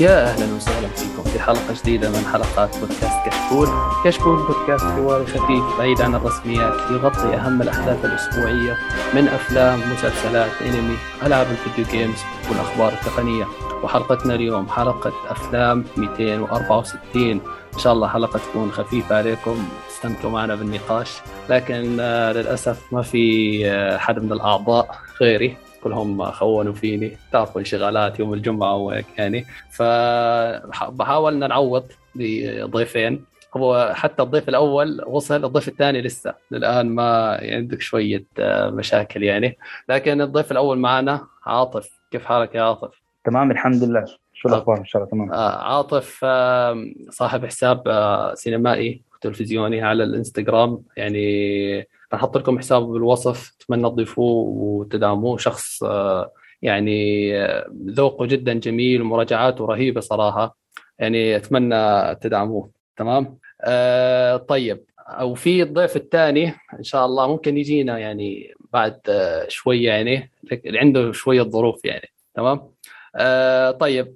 يا أهلا وسهلا فيكم في حلقة جديدة من حلقات بودكاست كشكول. كشكول بودكاست حواري خفيف بعيد عن الرسميات يغطي أهم الأحداث الأسبوعية من أفلام، مسلسلات، أنمي، ألعاب الفيديو جيمز والأخبار التقنية. وحلقتنا اليوم حلقة أفلام 264، إن شاء الله حلقة تكون خفيفة عليكم، استمتعوا معنا بالنقاش. لكن للأسف ما في حد من الأعضاء غيري، كلهم خونوا فيني، تعرفوا انشغالات يوم الجمعة وهيك يعني، فحاولنا نعوض بضيفين. هو حتى الضيف الأول وصل، الضيف الثاني لسه الآن ما عندك شوية مشاكل يعني، لكن الضيف الأول معنا عاطف. كيف حالك يا عاطف؟ تمام الحمد لله، شو الأخبار إن شاء الله؟ تمام. عاطف صاحب حساب سينمائي تلفزيوني على الانستغرام، يعني نحط لكم حسابه بالوصف، أتمنى تضيفوه وتدعموه. شخص يعني ذوقه جدا جميل ومراجعاته رهيبة صراحة، يعني أتمنى تدعموه. تمام. طيب، أو في الضيف الثاني إن شاء الله ممكن يجينا يعني بعد شوية، يعني عنده شوية ظروف يعني. تمام. طيب،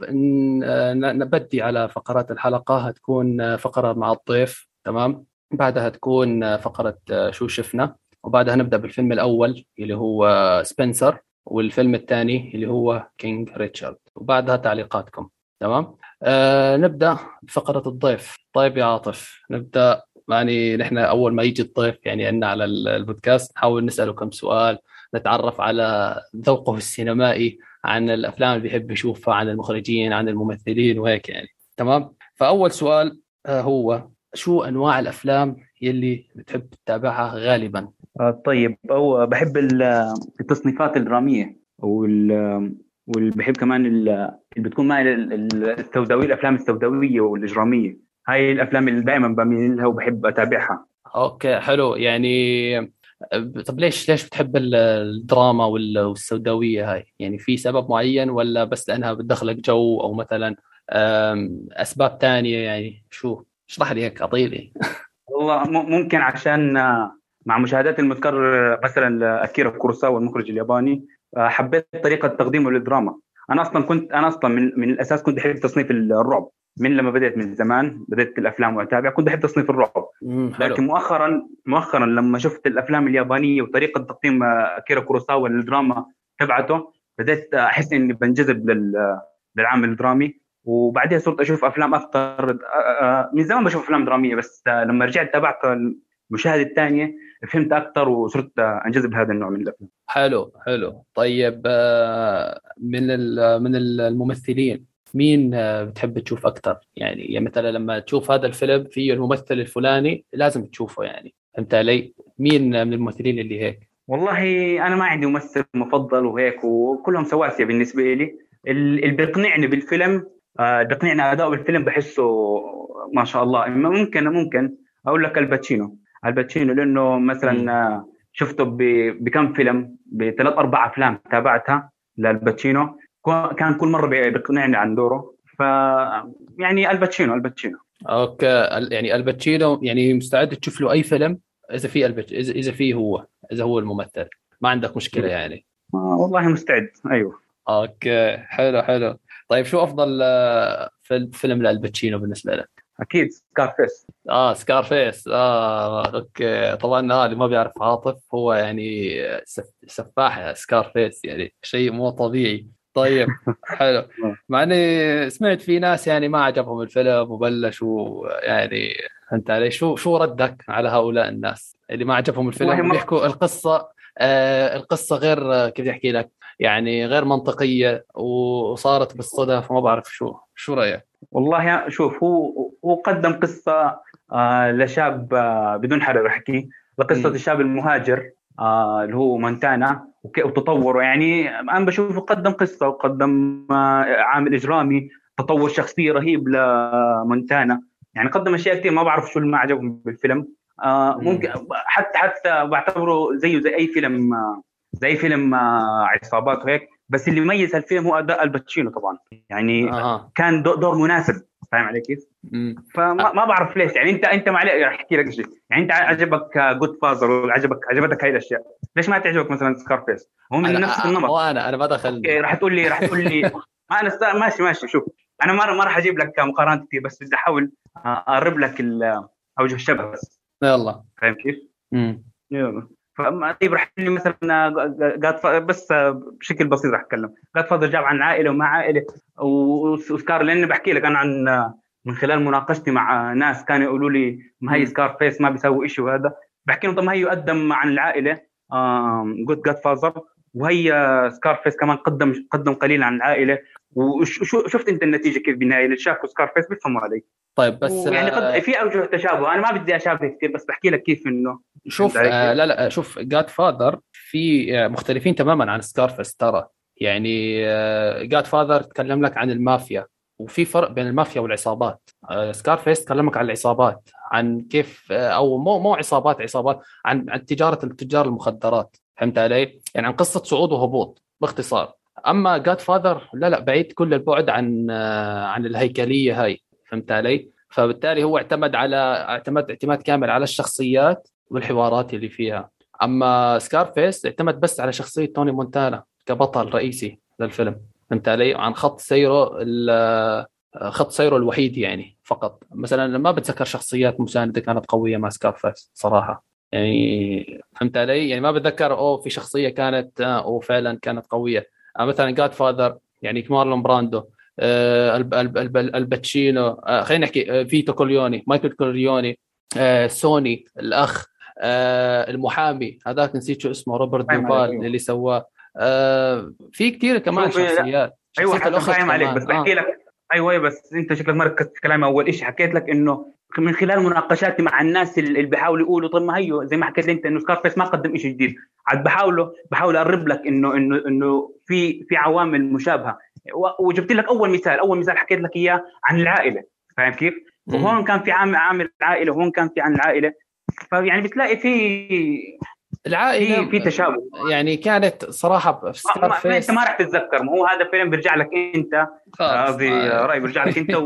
نبدي على فقرات الحلقة. هتكون فقرة مع الضيف، تمام، بعدها تكون فقرة شو شفنا، وبعدها نبدأ بالفيلم الأول اللي هو سبنسر، والفيلم الثاني اللي هو كينغ ريتشارد، وبعدها تعليقاتكم. تمام. نبدأ بفقرة الضيف. طيب يا عاطف، نبدأ يعني نحن أول ما يجي الضيف يعني عنا على البودكاست نحاول نسأله كم سؤال، نتعرف على ذوقه السينمائي، عن الأفلام اللي بيحب يشوفها، عن المخرجين، عن الممثلين وهيك يعني. تمام. فأول سؤال هو شو أنواع الأفلام يلي بتحب تتابعها غالباً؟ طيب، أو بحب التصنيفات الدرامية، والبحب كمان اللي بتكون معي السوداوية، الأفلام السوداوية والإجرامية، هاي الأفلام اللي دائماً بميل لها وبحب أتابعها. أوكي حلو. يعني طب ليش بتحب الدراما والسوداوية هاي؟ يعني في سبب معين ولا بس لأنها بتدخلك جو، أو مثلاً أسباب تانية يعني؟ شو اشرح لي هيك عطيلي. والله ممكن عشان مع مشاهدات المتكرر مثلا أكيرا كوروساوا المخرج الياباني، حبيت طريقة تقديمه للدراما. أنا أصلا من الأساس كنت أحب تصنيف الرعب، من لما بدأت من زمان بدأت الأفلام وأتابع كنت أحب تصنيف الرعب، لكن مؤخرا لما شفت الأفلام اليابانية وطريقة تقديم أكيرا كوروساوا للدراما تبعته، بدأت أحس إني بنجذب للعمل الدرامي. وبعدها صرت أشوف أفلام أكثر، من زمان بشوف أفلام درامية، بس لما رجعت تابعت المشاهدة الثانية فهمت أكثر وصرت أنجذب بهذا النوع من الأفلام. حلو حلو. طيب، من الممثلين مين بتحب تشوف أكثر؟ يعني مثلا لما تشوف هذا الفيلم فيه الممثل الفلاني لازم تشوفه، يعني فهمت علي؟ مين من الممثلين اللي هيك؟ والله أنا ما عندي ممثل مفضل وهيك، وكلهم سواسية بالنسبة لي. اللي بيقنعني بالفيلم بيقنعني أداء بالفيلم، بحسه ما شاء الله. ممكن أقول لك آل باتشينو، لأنه مثلا شفته بكم فيلم، بثلاث أربع أفلام تابعتها لآل باتشينو، كان كل مرة بيقنعني عن دوره. فيعني آل باتشينو. أوكي. يعني آل باتشينو يعني مستعد تشوف له أي فيلم إذا في إذا هو الممثل، ما عندك مشكلة يعني؟ والله مستعد. أيوه. أوكي حلو. طيب، شو أفضل فيلم لألباتشينو بالنسبة لك؟ أكيد سكارفيس. أوكي. طبعاً هذا ما بيعرف عاطف، هو يعني سفاح سكارفيس، يعني شيء مو طبيعي. طيب حلو. مع إني سمعت في ناس يعني ما عجبهم الفيلم وبلشوا، يعني أنت علي شو ردك على هؤلاء الناس اللي ما عجبهم الفيلم وبيحكوا القصة غير، كيف أحكي لك يعني، غير منطقية وصارت بالصدف وما بعرف شو رأيك؟ والله شوف، هو قدم قصة لشاب بدون حرق أحكي، لقصة الشاب المهاجر اللي هو مونتانا وتطوره. يعني أنا بشوفه قدم قصة وقدم عامل إجرامي، تطور شخصي رهيب لمونتانا، يعني قدم أشياء كتير. ما بعرف شو اللي ما عجبهم بالفيلم. ممكن حتى بعتبره زيه زي أي فيلم، زي فيلم عصابات وهيك، بس اللي ميز هالفيلم هو أداء الباتشينو طبعا، يعني كان دور مناسب. فاهم علي كيف؟ فما بعرف ليش يعني. انت ما عليك، راح احكي لك شيء. يعني انت عجبك جودفادر وعجبتك هاي الاشياء، ليش ما تعجبك مثلا سكارفيس؟ هم من نفس النمط. انا بدخل راح تقول لي ما انا ماشي. شوف انا ما راح اجيب لك مقارنات كثير بس بدي احاول اقرب لك اوجه الشبه بس. يلا فاهم كيف؟ يلا طيب راح لي مثلا جاد بس بشكل بسيط راح اتكلم. جودفادر جاب عن عائله وما عائله وسكار، لان بحكي لك انا عن من خلال مناقشتي مع ناس كانوا يقولوا لي ما هي سكارفيس ما بيسوي إشي، وهذا بحكي لهم طب ما هي يقدم عن العائله جودفادر، وهي سكارفيس كمان قدم قليل عن العائله، وشفت انت النتيجه كيف بالنهايه اللي شافوا سكارفيس بيفهموا علي. طيب بس يعني في اوجه تشابه، انا ما بدي اشابه كثير بس بحكي لك كيف انه شوف لا شوف جودفادر في مختلفين تماما عن سكارفيس ترى. يعني جودفادر تكلم لك عن المافيا، وفي فرق بين المافيا والعصابات. سكارفيس تكلمك عن العصابات، عن كيف او مو عصابات عن تجار المخدرات، فهمت علي؟ يعني عن قصه صعود وهبوط باختصار. اما جودفادر لا بعيد كل البعد عن الهيكليه هاي، فهمت علي؟ فبالتالي هو اعتماد كامل على الشخصيات والحوارات اللي فيها. اما سكارفيس اعتمد بس على شخصيه توني مونتانا كبطل رئيسي للفيلم، فهمت علي؟ عن خط سيره الوحيد يعني فقط. مثلا ما بتذكر شخصيات مساندة كانت قويه مع سكارفيس صراحه، يعني فهمت علي؟ يعني ما بتذكر في شخصيه كانت او فعلا كانت قويه. مثلا جودفادر يعني مارلون براندو، الباتشينو، خلينا نحكي فيتو كوليوني، مايكل كوليوني، سوني الاخ، المحامي هذاك نسيت شو اسمه، روبرت ديفال اللي سواه، في كتير كمان شخصيات. ايوه فاهم عليك بس بحكي لك ايوه بس انت شكلك ما ركزت في كلامي. اول إشي حكيت لك انه من خلال مناقشاتي مع الناس اللي بيحاولوا يقولوا طب ما هي زي ما حكيت لي انت انه سكارفيس ما قدم إشي جديد، عاد بحاول اقرب لك انه في عوامل مشابهه، وجبت لك اول مثال حكيت لك اياه عن العائله، فاهم كيف؟ وهون كان في عامل العائله، وهون كان في عن العائله، فيعني بتلاقي في العائله في تشابه. يعني كانت صراحه سكارفيس ما راح تتذكر، ما هو هذا فيلم بيرجع لك انت، قصدي راي بيرجع لك انت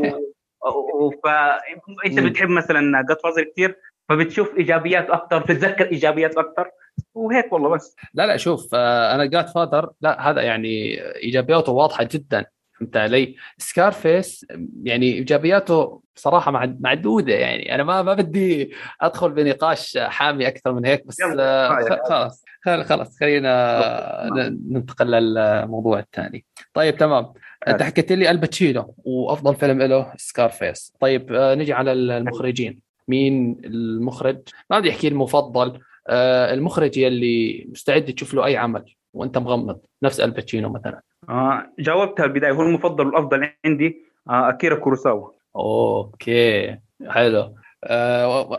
انت بتحب مثلا جودفادر كثير فبتشوف ايجابيات اكثر، بتتذكر ايجابيات اكثر وهيك والله. بس لا شوف انا جودفادر لا هذا يعني ايجابياته واضحه جدا، فهمت علي؟ سكارفيس يعني ايجابياته صراحه معدوده، يعني انا ما بدي ادخل بنقاش حامي اكثر من هيك بس خلاص خلينا ننتقل للموضوع الثاني. طيب تمام، انت حكيت لي الباتشينو وافضل فيلم له سكارفيس. طيب نجي على المخرجين، مين المخرج؟ ما بدي احكي المفضل، المخرج يلي مستعد تشوف له اي عمل وانت مغمض، نفس الباتشينو مثلا. جاوبتها البدايه، هو المفضل والافضل عندي أكيرا كوروساوا. اوكي حلو،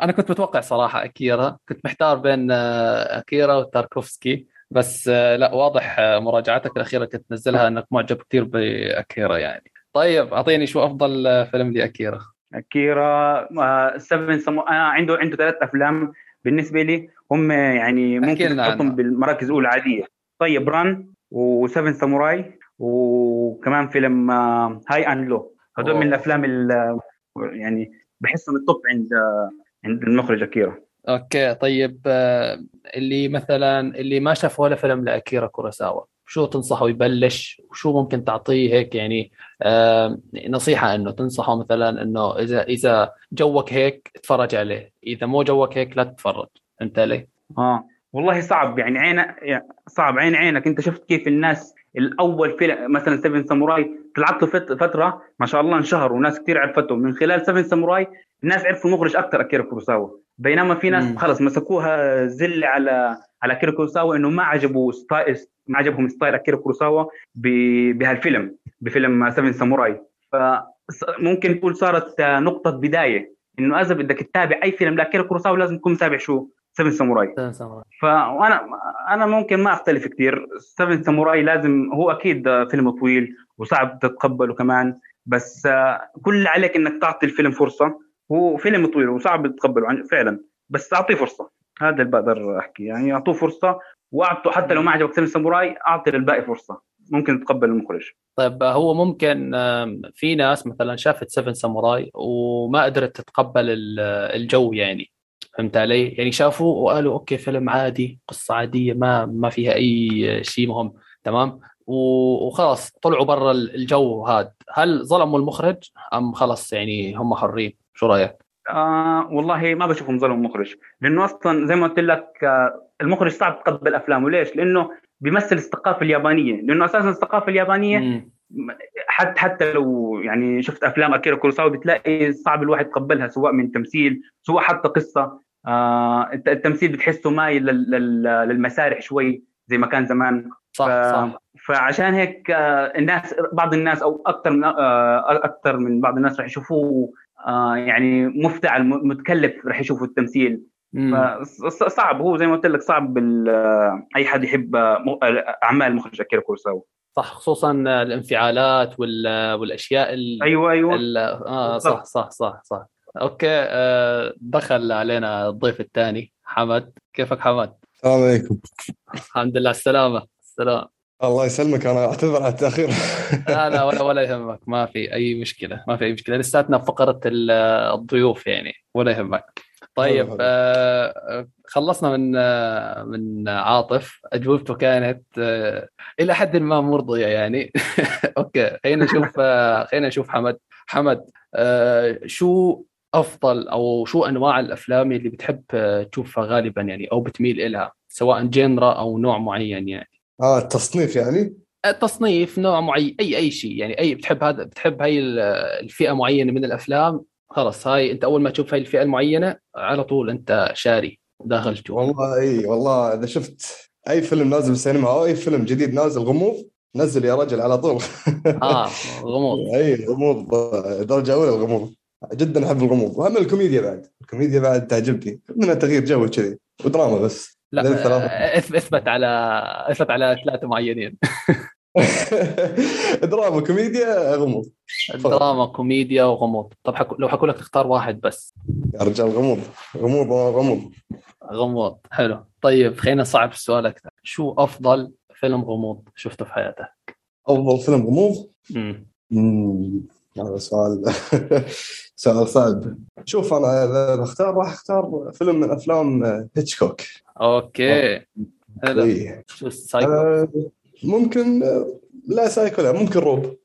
انا كنت متوقع صراحه أكيرا، كنت محتار بين أكيرا وتاركوفسكي بس لا واضح مراجعتك الاخيره كنت تنزلها انك معجب كثير بأكيرا يعني. طيب اعطيني شو افضل فيلم لأكيرا؟ أكيرا سيفن ساموراي عنده 3 أفلام بالنسبه لي هم يعني ممكن نحطهم بالمراكز الاولى عاديه. طيب رن وسيفن ساموراي وكمان فيلم هاي أند لو، هذول من الافلام اللي يعني بحسهم التوب عند المخرج أكيرا. اوكي طيب، اللي ما شاف ولا فيلم لأكيرا كوروساوا شو تنصحه يبلش، وشو ممكن تعطيه هيك يعني نصيحة انه تنصحه مثلا انه اذا جوك هيك تفرج عليه، اذا مو جوك هيك لا تتفرج، انت ليه؟ والله صعب يعني عينك انت شفت كيف الناس الاول فيلم مثلا سيفن ساموراي طلعت له فترة ما شاء الله انشهر وناس كتير عرفته، من خلال سيفن ساموراي الناس عرفوا المخرج اكثر أكيرا كوروساوا، بينما في ناس خلص مسكوها زل على أكيرا كوروساوا انه ما عجبهم ستايل أكيرا كوروساوا بهالفيلم بفيلم سيفن ساموراي. فممكن نقول صارت نقطة بداية انه اذا بدك تتابع اي فيلم لأكيرا كوروساوا لازم تكون متابع شو سيفن ساموراي. فانا ممكن ما اختلف كثير، سيفن ساموراي لازم، هو اكيد فيلم طويل وصعب تتقبله كمان، بس كل عليك انك تعطي الفيلم فرصة. هو فيلم طويل وصعب تتقبله فعلا بس اعطيه فرصة، هذا اللي بقدر احكي يعني اعطوه فرصة، واعطوا حتى لو ما عجبك سيفن ساموراي اعطي للباقي فرصه ممكن تقبل المخرج. طيب هو ممكن في ناس مثلا شافت سيفن ساموراي وما قدرت تتقبل الجو يعني، فهمت علي؟ يعني شافوه وقالوا اوكي فيلم عادي، قصه عاديه ما فيها اي شيء مهم، تمام. وخلاص طلعوا برا الجو هاد. هل ظلموا المخرج أم خلاص يعني هم حرين؟ شو رأيك؟ والله ما بشوفهم ظلموا المخرج، لأنه أصلا زي ما قلت لك المخرج صعب تقبل أفلامه. ليش؟ لأنه بيمثل الثقافة اليابانية، لأنه أساسا الثقافة اليابانية حتى لو يعني شفت أفلام أكيرا كوروساوا بتلاقي صعب الواحد يقبلها، سواء من تمثيل سواء حتى قصة. التمثيل بتحسه مايل للمسارح شوي زي ما كان زمان. صح. فعشان هيك الناس بعض الناس او اكثر من بعض الناس رح يشوفوه يعني مفتعل متكلف، رح يشوفوا التمثيل صعب. هو زي ما قلت لك صعب اي حد يحب اعمال مخرج أكيرا كوروساوا. صح، خصوصا الانفعالات والاشياء ايوه صح. اوكي، دخل علينا الضيف الثاني حمد. كيفك حمد؟ السلام عليكم. الحمد لله السلامه. السلام. الله يسلمك، انا اعتذر على التاخير. لا ولا يهمك، ما في اي مشكله، لساتنا فقره الضيوف يعني، ولا يهمك. طيب خلصنا من عاطف، اجوبته كانت الى حد ما مرضيه يعني. اوكي، خلينا نشوف حمد شو أفضل أو شو أنواع الأفلام اللي بتحب تشوفها غالباً يعني، أو بتميل إلها، سواء جينرا أو نوع معين يعني. التصنيف يعني؟ التصنيف نوع معين، أي شيء يعني، أي بتحب هاي الفئة معينة من الأفلام، خلص هاي أنت أول ما تشوف هاي الفئة المعينة على طول أنت شاري داخل جوا. والله إذا شفت أي فيلم نازل بالسينما أو أي فيلم جديد نازل غموض، نزل يا رجل على طول. غموض. أي غموض، درجة أولى الغموض. جدا أحب الغموض، وهم الكوميديا بعد تعجبني، منها تغيير جو كذي ودراما. بس لا، اثبت على ثلاثة معينين. دراما كوميديا غموض. دراما كوميديا وغموض. طب لو حكولك تختار واحد بس يا رجال، غموض. حلو. طيب خلينا نصعب السؤال أكثر، شو أفضل فيلم غموض شفته في حياتك؟ أفضل فيلم غموض؟ هذا سؤال صعب. شوف، أنا راح أختار فيلم من أفلام هيتشكوك. أوكي. هلا. شو سايكو؟ ممكن لا سايكو، لا ممكن روب.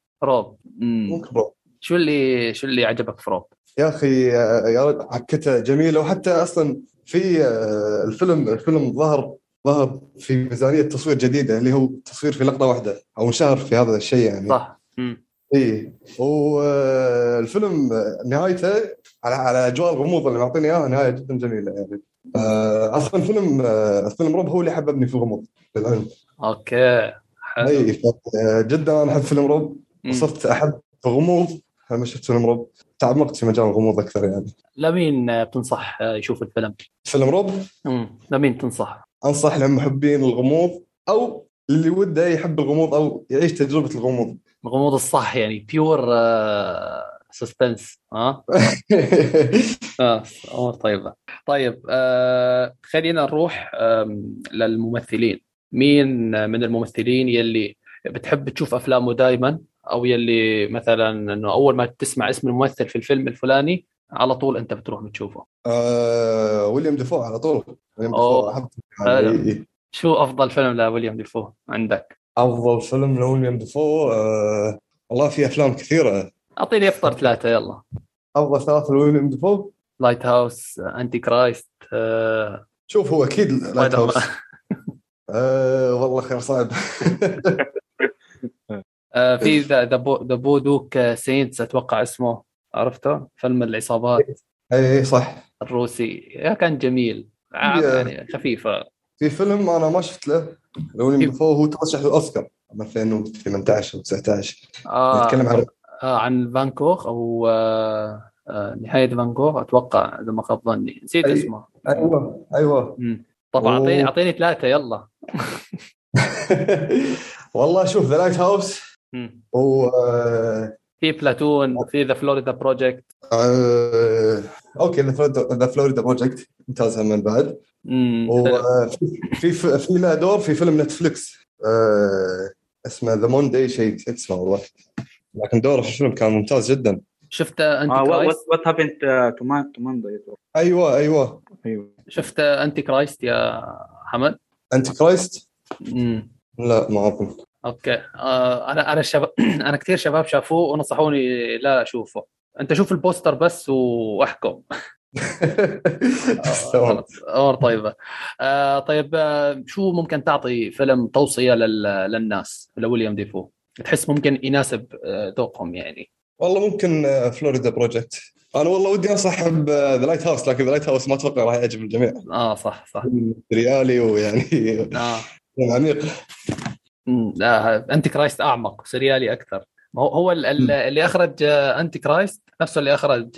شو اللي عجبك في روب؟ يا أخي حكته جميلة، وحتى أصلاً في الفيلم ظهر في ميزانية تصوير جديدة، اللي هو تصوير في لقطة واحدة أو شهر في هذا الشيء يعني. صح. إيه، والفيلم نهايته على أجواء الغموض اللي معطيني إياها نهاية جدا جميلة يعني. أصلاً فيلم روب هو اللي حببني في الغموض للعلم. أوكي. إيه، جدا أنا أحب فيلم روب، وصرت أحب الغموض لما شفت فيلم روب، تعمقت في مجال الغموض أكثر يعني. لمين تنصح يشوف الفيلم؟ فيلم روب؟ لمين تنصح؟ أنصح لمحبين الغموض، أو اللي وده يحب الغموض أو يعيش تجربة الغموض الصح يعني، بيور سسبنس. أمور طيبة. طيب خلينا نروح للممثلين. مين من الممثلين يلي بتحب تشوف أفلامه دائما، أو يلي مثلا إنه أول ما تسمع اسم الممثل في الفيلم الفلاني على طول أنت بتروح بتشوفه؟ ويليام ديفو على طول. شو أفضل فيلم لويليام ديفو عندك؟ أفضل فيلم لويليام ديفو، والله في أفلام كثيرة. أعطيني أفضل ثلاثة يلا. أفضل ثلاثة لويليام ديفو: لايت هاوس، أنتي كرايست. شوف هو أكيد لايت هاوس. والله خير صعب. في ذا بودوك سينتس، أتوقع اسمه، عرفته، فيلم العصابات. أي صح، الروسي. كان جميل يعني، خفيفة. في فيلم أنا ما شفت له لويليام ديفو، هو ترشح للأوسكار 2018 أو 19. نتكلم عن فانكوخ أو نهاية فانكوخ أتوقع، إذا ما خاب ظني. نسيت اسمه. أيوة. طبعا أعطيني ثلاثة يلا. والله شوف ذا لايت هاوس، في بلاتون، في ذا فلوريدا بروجيكت. أوكي، ذا فلوريدا بروجيكت ممتازة من بعد. وفي له دور في فيلم نتفليكس اسمه ذا مونداي شيء، اسمه والله، لكن دوره في الفيلم كان ممتاز جدا. شفته أنتي كرايست؟ وات هابند تو مونداي. أيوة. شفته أنتي كرايست يا حمد؟ أنتي كرايست؟ لا ما أظن. اوكي. انا شباب انا كثير شباب شافوه ونصحوني لا اشوفه. انت شوف البوستر بس واحكم. امور طيبه. طيب شو ممكن تعطي فيلم توصيه للناس لويليام ديفو تحس ممكن يناسب ذوقهم يعني؟ والله ممكن فلوريدا بروجيكت. انا والله ودي انصح بذا لايت هاوس، لكن ذا لايت هاوس ما اتوقع راح يعجب الجميع. صح ريالي ويعني عميق. لا أنتي كرايست أعمق، سريالي أكثر. هو اللي أخرج أنتي كرايست نفسه اللي أخرج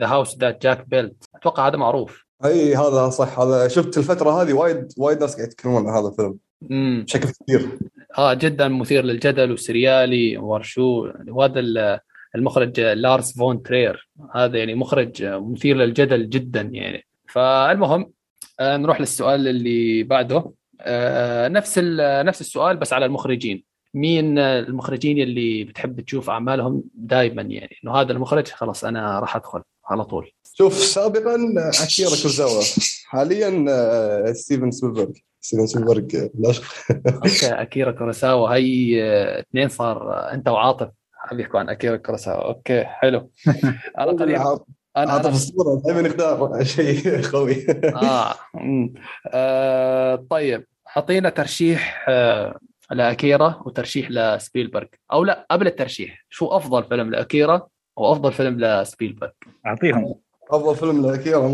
The House That Jack Built، أتوقع هذا معروف. أي هذا صح، هذا شفت الفترة هذه وايد ناس قاعد يتكلمون عن هذا الفيلم بشكل كثير. جدا مثير للجدل وسريالي وارشو. وهذا المخرج لارس فون ترير، هذا يعني مخرج مثير للجدل جدا يعني. فالمهم نروح للسؤال اللي بعده. نفس السؤال بس على المخرجين. مين المخرجين اللي بتحب تشوف أعمالهم دائما يعني إنه هذا المخرج خلاص أنا راح أدخل على طول؟ شوف سابقا أكيرا كوروساوا، حاليا ستيفن سبيلبرغ. ستيفن سبيلبرغ العشق. أكيرا كوروساوا، هاي اثنين صار أنت وعاطف عم يحكوا عن أكيرا كوروساوا. أوكي حلو. على قليل أنا الصورة دائما نختار شيء قوي. طيب حطينا ترشيح لأكيرا وترشيح لسبيلبرغ، أو لا قبل الترشيح شو أفضل فيلم لأكيرا وأفضل فيلم لسبيلبرغ؟ أعطيهم أفضل فيلم لأكيرا.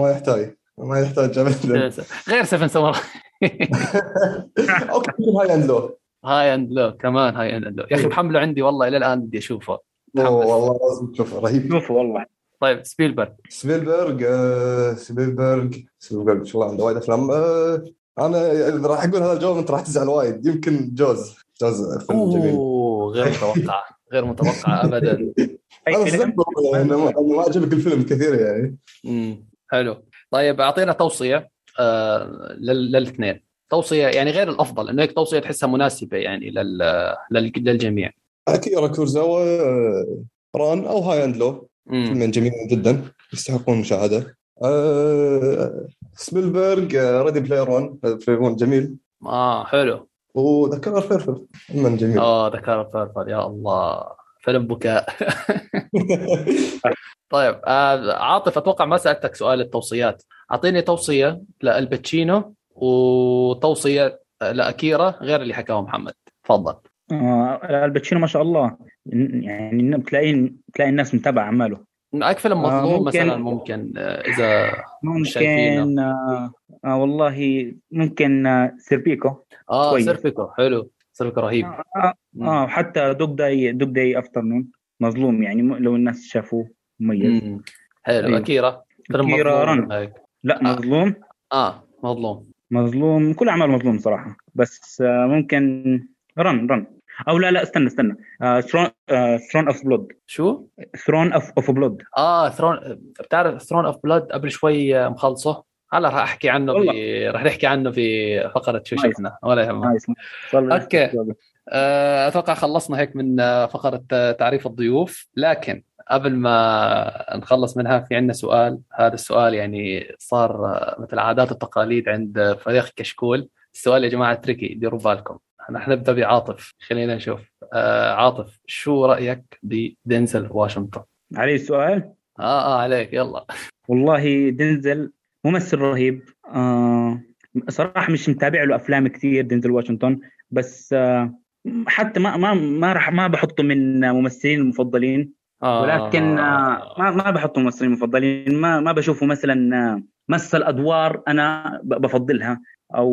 ما يحتاج جميل غير سيفن ساموراي. أوكي هاي أند لو كمان. هاي أند لو يا أخي محمله عندي والله إلى الآن بدي أشوفه. والله لازم تشوفه، رهيب. شوفه والله. طيب سبيلبرغ شو الله عنده وايد أفلام. أنا إذا راح أقول هذا الجواب أنت راح تزعل وايد. يمكن جوز فيلم جميل. غير متوقع أبدا. أنا ما أعجبك الفيلم كثير يعني. حلو. طيب أعطينا توصية للاثنين، توصية يعني غير الأفضل، إنه هيك توصية تحسها مناسبة يعني للجميع. أكيرا كوروساوا، ران، أو هاي أند لو، فيلمين جميلين جدا يستحقون مشاهدة. سبيلبرغ ريدي بلاير 1، فيلم جميل. حلو. وذكر فيرفل، فيلم جميل. ذكر فيرفل، يا الله فيلم بكاء. طيب عاطف أتوقع ما سألتك سؤال التوصيات. أعطيني توصية لألباتشينو وتوصية لأكيرا غير اللي حكاه محمد، تفضل. الباتشينو ما شاء الله يعني بتلاقي الناس متابعة أعماله. أكفل مظلوم مثلا ممكن إذا ممكن والله ممكن سيربيكو. سيربيكو حلو، سيربيكو رهيب. حتى دوغداي أفترنون مظلوم يعني، لو الناس شافوه مميز. حلو. أكيرا رن لا مظلوم. مظلوم كل أعمال مظلوم صراحة، بس ممكن رن او لا استنى ثرون اوف بلاد. شو ثرون بتعرف ثرون اوف بلاد قبل شوي مخلصه. هلا راح احكي عنه راح نحكي عنه في فقره شو شفنا ولا يهمك. اوكي اتوقع خلصنا هيك من فقره تعريف الضيوف، لكن قبل ما نخلص منها في عندنا سؤال. هذا السؤال يعني صار مثل عادات التقاليد عند فريق كشكول. السؤال يا جماعه تريكي، ديروا بالكم. نحن نبدأ بعاطف، خلينا نشوف. عاطف شو رأيك بدينزل واشنطن؟ عليه السؤال؟ عليك يلا. والله دينزل ممثل رهيب. صراحة مش متابع له أفلام كتير دينزل واشنطن، بس حتى ما بحطه من ممثلين المفضلين. ولكن ما بحطه ممثلين مفضلين، ما بشوفه مثلا مثل أدوار أنا بفضلها، او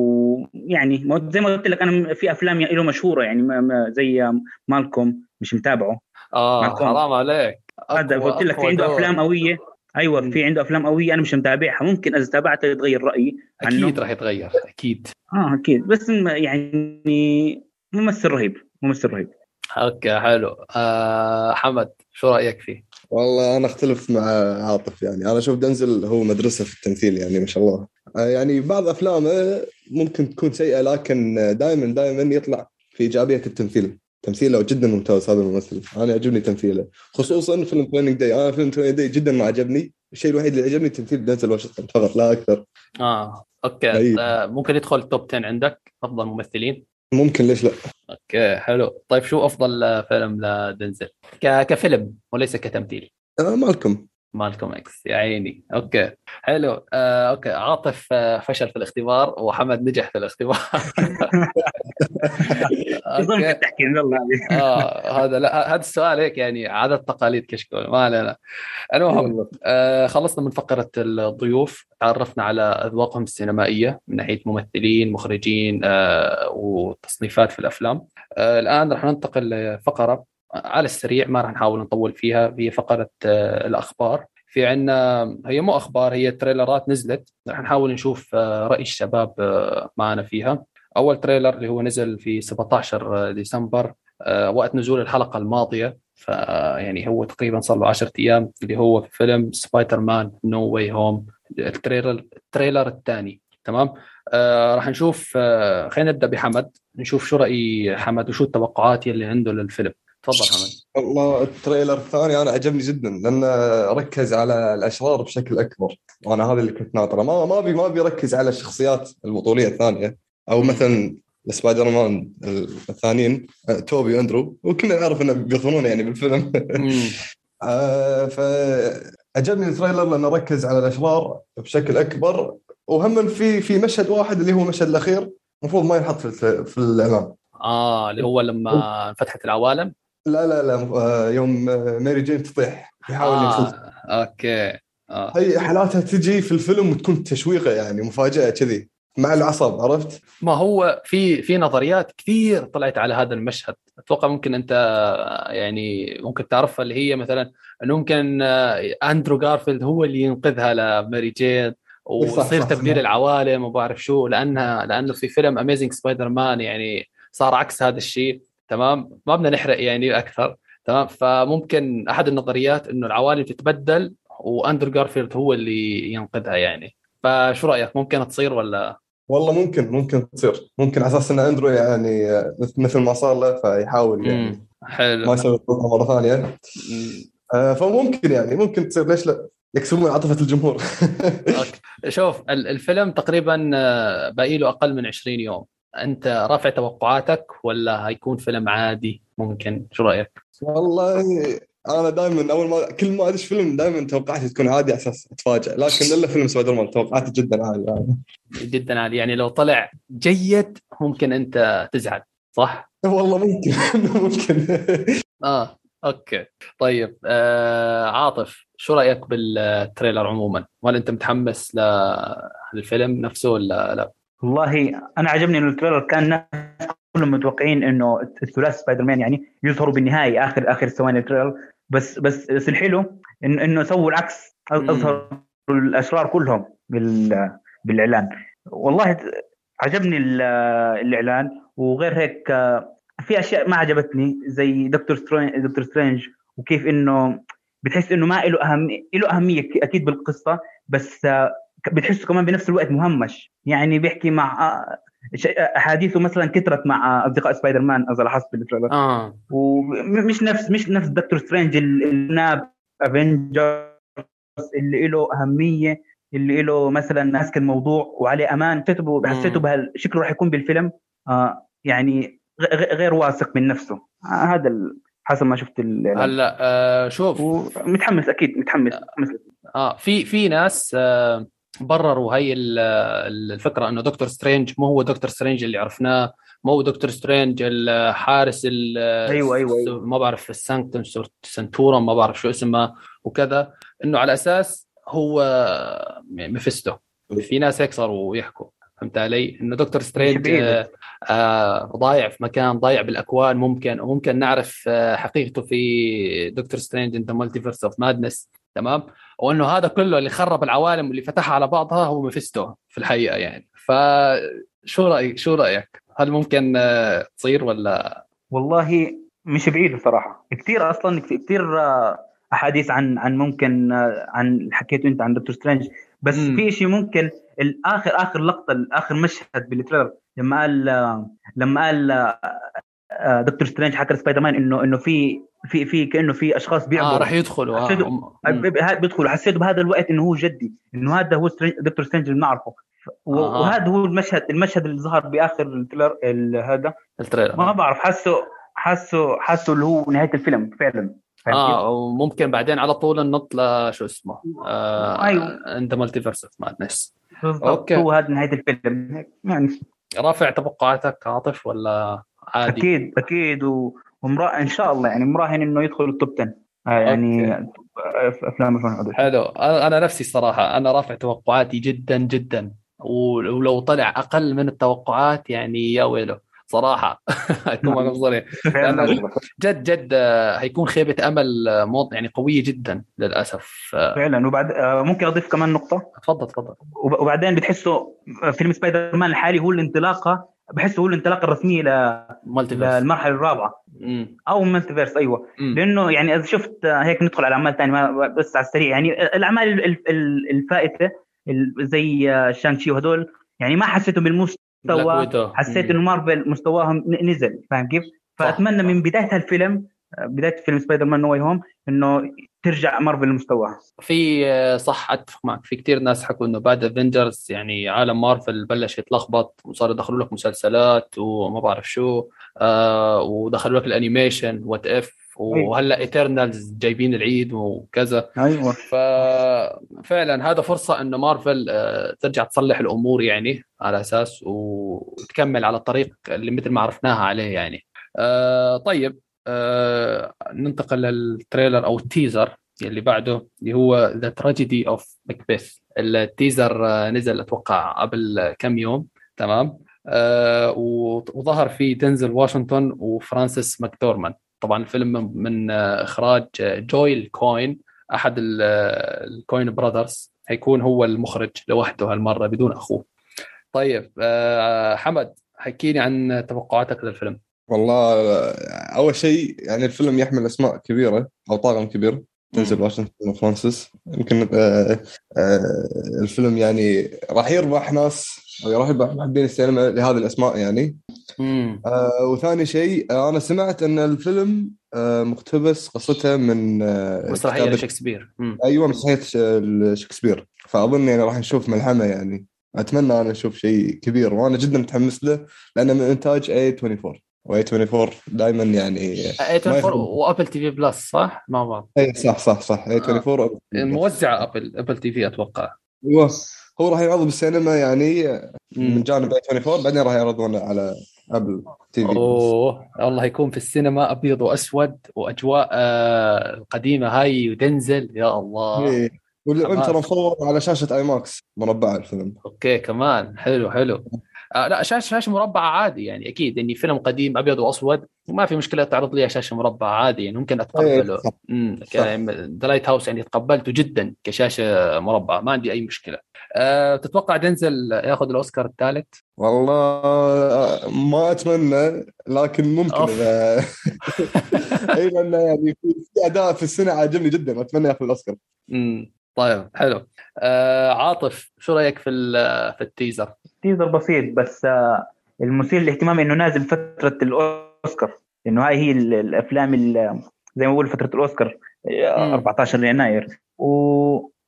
يعني زي ما قلت لك انا في افلام له مشهوره يعني زي مالكوم مش متابعه. حرام عليك. هذا قلت لك في عنده افلام قويه. ايوه في عنده افلام قويه انا مش متابعها، ممكن اذا تابعتها يتغير رايي عنه. اكيد راح يتغير اكيد. اكيد، بس يعني ممثل رهيب. اوكي حلو. حمد شو رايك فيه؟ والله انا اختلف مع عاطف. يعني انا اشوف دنزل هو مدرسه في التمثيل يعني ما شاء الله. يعني بعض افلامه ممكن تكون سيئه، لكن دائما يطلع في ايجابيه التمثيل. تمثيله جدا ممتاز هذا الممثل، انا يعجبني تمثيله، خصوصا فيلم تريننج داي. انا فيلم تريننج داي جدا ما عجبني. الشيء الوحيد اللي عجبني تمثيل دنزل واشنطن فقط لا اكثر. اوكي. ممكن يدخل التوب 10 عندك افضل ممثلين؟ ممكن ليش لا. اوكي حلو. طيب شو افضل فيلم لدنزل كفيلم وليس كتمثيل؟ مالكم اكس يا عيني. اوكي حلو. اوكي عاطف فشل في الاختبار وحمد نجح في الاختبار. اظن تحكي والله عليه. هذا لا هذا السؤال هيك يعني عادة تقاليد كشكول ما علينا. المهم خلصنا من فقرة الضيوف، تعرفنا على اذواقهم السينمائية من ناحية ممثلين مخرجين وتصنيفات في الافلام. الان رح ننتقل لفقرة على السريع ما راح نحاول نطول فيها، هي فقرة الأخبار. في عنا هي مو أخبار، هي تريلرات نزلت، راح نحاول نشوف رأي الشباب معنا فيها. أول تريلر اللي هو نزل في 17 ديسمبر وقت نزول الحلقة الماضية، فيعني هو تقريبا صار له 10 أيام، اللي هو فيلم سبايدر مان نو واي هوم، التريلر الثاني. تمام. راح نشوف، خلينا نبدأ بحمد نشوف شو رأي حمد وشو التوقعات اللي عنده للفيلم. تفضل. والله التريلر الثاني أنا عجبني جدا لأنه ركز على الأشرار بشكل أكبر، وأنا هذا اللي كنت ناطره. ما بي ركز على الشخصيات البطولية الثانية، أو مثلا سبايدر مان الثانيين توبي وأندرو، وكنا نعرف إنه بيغفرون يعني بالفيلم. فعجبني التريلر لأنه ركز على الأشرار بشكل أكبر، وهم في مشهد واحد اللي هو مشهد الأخير المفروض ما ينحط في الإعلام. اللي هو لما فتحت العوالم. لا يوم ماري جين تطيح يحاول يخلص. اوكي. هي حالاتها تجي في الفيلم وتكون تشويقه يعني مفاجاه كذي مع العصب، عرفت؟ ما هو في نظريات كثير طلعت على هذا المشهد، اتوقع ممكن انت يعني ممكن تعرفها، اللي هي مثلا انه ممكن اندرو غارفيلد هو اللي ينقذها لماري جين ويصير تبديل العوالم وما بعرف شو، لانه في فيلم اميزنج سبايدر مان يعني صار عكس هذا الشيء. تمام، ما بدنا نحرق يعني اكثر. تمام، فممكن احد النظريات انه العوالم تتبدل واندرو غارفيلد هو اللي ينقذها يعني. فشو رايك، ممكن تصير ولا؟ والله ممكن تصير، ممكن على اساس ان اندرو يعني مثل ما صار له فيحاول يعني حلو ما يسوي مره ثانيه يعني. فممكن يعني ممكن تصير، ليش لا، يكسبون عاطفه الجمهور. شوف الفيلم تقريبا باقي له اقل من 20 يوم، أنت رافع توقعاتك ولا هيكون فيلم عادي؟ ممكن، شو رأيك؟ والله أنا دائما أول ما كل ما أدش فيلم دائما توقعاتي تكون عادي على أساس أتفاجأ، لكن إلا فيلم سبايدر مان توقعاتي جدا عالية جدا عالية، يعني لو طلع جيد ممكن أنت تزعل، صح؟ والله ممكن. أوكي طيب. عاطف شو رأيك بالتريلر عموما؟ هل أنت متحمس للفيلم نفسه ولا لا؟ والله أنا عجبني إنه التريلر كان كلهم متوقعين إنه الثلاث سبايدر مان يعني يظهروا بالنهاية آخر ثواني التريلر، بس الحلو إنه سووا العكس، أظهروا الأشرار كلهم بالإعلان. والله عجبني الإعلان، وغير هيك في أشياء ما عجبتني زي دكتور سترينج، وكيف إنه بتحس إنه ما له أهمية أكيد بالقصة، بس بتحسه كمان بنفس الوقت مهمش، يعني بيحكي مع أحاديثه مثلا كترت مع أصدقاء سبايدر مان إذا لاحظت بالتريلر. ومش نفس دكتور سترينج اللي ناب أفينجرز اللي له أهمية، اللي له مثلا ماسك الموضوع وعليه أمان، حسيته بهالشكل راح يكون بالفيلم يعني غير واثق من نفسه. هذا حسب ما شفت هلا. شوف متحمس، أكيد متحمس. في ناس برروا هاي الفكرة أنه دكتور سترينج مو هو دكتور سترينج اللي عرفناه، مو هو دكتور سترينج الحارس أيوة. ما بعرف السانكتوم سنتورم ما بعرف شو اسمه وكذا، أنه على أساس هو مفستو. في ناس هيك صاروا يحكوا، فهمت علي، أنه دكتور سترينج ضايع في مكان، ضايع بالأكوان، ممكن نعرف حقيقته في دكتور سترينج إن ذا مالتيفيرس أوف مادنس. تمام، وأنه هذا كله اللي خرب العوالم واللي فتحها على بعضها هو مفستو في الحقيقة يعني. شو رأيك هل ممكن تصير ولا؟ والله مش بعيد بصراحة، كثير أحاديث عن ممكن عن حكيته أنت عن دكتور سترينج، بس في شيء ممكن الآخر لقطة، آخر مشهد بالتريلر لما قال دكتور سترينج حكى سبايدر مان إنه في كأنه في أشخاص بيعبروا راح يدخلوا، بيدخلوا. حسيت بهذا الوقت إنه هو جدي، إنه هذا هو دكتور سترينج اللي نعرفه، وهذا هو المشهد اللي ظهر باخر التريلر هذا التريلر. ما بعرف حسه اللي هو نهايه الفيلم فعلا. وممكن بعدين على طول النط شو اسمه ايوه اند مالتي فيرس مادنس. اوكي هو هذا نهايه الفيلم. يعني رافع توقعاتك عاطف ولا عادي؟ اكيد ومراهن ان شاء الله، يعني مراهن انه يدخل التوب 10 يعني افلام الفن. حلو، انا نفسي صراحه انا رافع توقعاتي جدا جدا، ولو طلع اقل من التوقعات يعني يا ويله صراحه هيكون منظري جد هيكون خيبه امل يعني قويه جدا للاسف فعلا. وبعد ممكن اضيف كمان نقطه؟ تفضل. وبعدين بتحسوا فيلم سبايدر مان الحالي هو الانطلاقه، بحسه هو الانطلاقه الرسميه للمرحله الرابعه او مالتيفيرس. ايوه لانه يعني اذا شفت هيك ندخل على اعمال ثانيه بس على السريع، يعني الاعمال الفائته زي شانشي وهدول يعني ما حسيتهم بالمستوى، حسيت انه مارفل مستواهم نزل، فاهم كيف؟ فاتمنى من بدايه الفيلم، بدايه فيلم سبايدر مان نو واي هوم، انه ترجع مارفل لمستواها. في صح، اتفق معك. في كتير ناس حكوا انه بعد افنجرز يعني عالم مارفل بلش يتلخبط وصار يدخلوا لك مسلسلات وما بعرف شو ودخلوا لك الانيميشن وات اف، وهلا ايترنالز جايبين العيد وكذا. ايوه ففعلا هذا فرصه انه مارفل ترجع تصلح الامور يعني على اساس وتكمل على الطريق اللي مثل ما عرفناها عليه يعني. طيب ننتقل للتريلر أو التيزر اللي بعده اللي هو The Tragedy of Macbeth. التيزر نزل أتوقع قبل كم يوم، تمام، وظهر فيه دينزل واشنطن وفرانسيس ماكدورمان. طبعا الفيلم من إخراج جويل كوين أحد الكوين برادرز، هيكون هو المخرج لوحده هالمرة بدون أخوه. طيب حمد، حكيني عن توقعاتك للفيلم. والله أول شيء يعني الفيلم يحمل أسماء كبيرة أو طاقم كبير، دينزل واشنطن وفرانسيس. يمكن الفيلم يعني راح يربح ناس أو راح يربح محبين السينما لهذه الأسماء يعني. وثاني شيء أنا سمعت أن الفيلم مقتبس قصته من مسرحية شكسبير. أيوة مسرحية شكسبير، فأظن يعني راح نشوف ملحمة يعني. أتمنى أنا أشوف شيء كبير وأنا جدا متحمس له لأنه من إنتاج A24 A24 دائما يعني A24 وآبل تي في بلس، صح مع بعض؟ اي صح A24 موزعة آبل تي في اتوقع. هو راح يعرض بالسينما يعني من جانب A24، بعدين راح يعرضونه على آبل تي في. والله هيكون في السينما ابيض واسود واجواء القديمه هاي ودنزل، يا الله. والفيلم ترى مصور على شاشه اي ماكس مربعه الفيلم. اوكي كمان حلو. لا شاشه مربعه عادي يعني، اكيد اني فيلم قديم ابيض واسود وما في مشكله تعرض لي شاشه مربعه عادي يعني، ممكن اتقبله. ذا لايت هاوس يعني تقبلته جدا كشاشه مربعه، ما عندي اي مشكله. تتوقع دينزل ياخذ الاوسكار الثالث؟ والله ما اتمنى، لكن ممكن اي لانه يعني في اداء في السنه عاجبني جدا، اتمنى ياخذ الاوسكار. طيب حلو. عاطف، شو رايك في التيزر؟ تيزر بسيط بس المثير للاهتمام انه نازل فتره الاوسكار، لانه هاي هي الافلام زي ما بقول فتره الاوسكار 14 يناير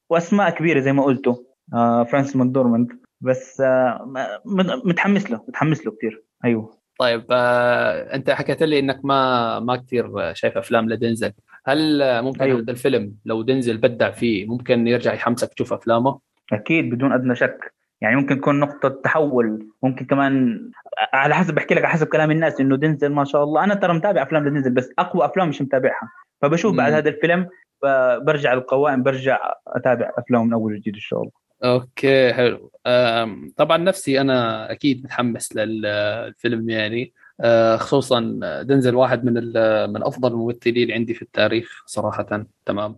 واسماء كبيره زي ما قلتوا فرانسيس ماكدورماند، بس متحمس له كثير. ايوه طيب، انت حكيت لي انك ما كثير شايف افلام لدينزل، هل ممكن هذا الفيلم لو دينزل بدع فيه ممكن يرجع يحمسك تشوف افلامه؟ اكيد بدون ادنى شك، يعني ممكن يكون نقطه تحول. ممكن كمان على حسب، بحكي لك على حسب كلام الناس انه دينزل ما شاء الله، انا ترى متابع افلام لدينزل بس اقوى افلام مش متابعها، فبشوف بعد هذا الفيلم برجع القوائم، برجع اتابع افلام من اول وجديد ان شاء الله. اوكي حلو. طبعا نفسي انا اكيد متحمس للفيلم يعني، خصوصا دينزل واحد من افضل الممثلين عندي في التاريخ صراحه، تمام.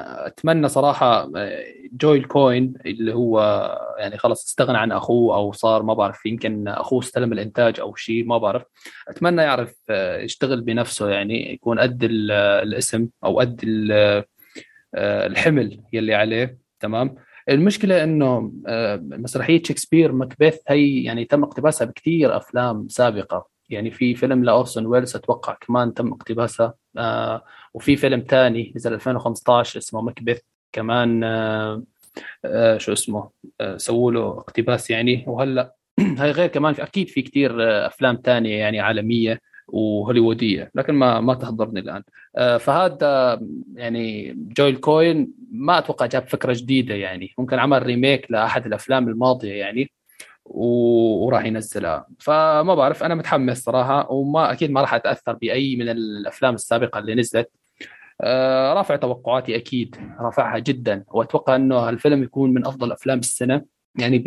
اتمنى صراحه جويل كوين اللي هو يعني خلص استغنى عن اخوه او صار ما بعرف، يمكن اخوه استلم الانتاج او شيء ما بعرف، اتمنى يعرف يشتغل بنفسه يعني، يكون قد الاسم او قد الحمل يلي عليه، تمام. المشكله انه مسرحيه شكسبير ماكبث هي يعني تم اقتباسها بكثير افلام سابقه، يعني في فيلم لأورسون ويلز اتوقع كمان تم اقتباسها، وفي فيلم تاني نزل 2015 اسمه ماكبث كمان شو اسمه سووا له اقتباس يعني. وهلا هاي غير كمان اكيد في كتير افلام تانية يعني عالمية وهوليوودية لكن ما تحضرني الان. فهذا يعني جويل كوين ما اتوقع جاب فكرة جديدة يعني، ممكن عمل ريميك لاحد الافلام الماضية يعني وراح ينزلها. فما بعرف، انا متحمس صراحة، وما اكيد ما راح اتاثر باي من الافلام السابقة اللي نزلت. رافع توقعاتي أكيد، رافعها جدا، وأتوقع أنه الفيلم يكون من أفضل أفلام السنة يعني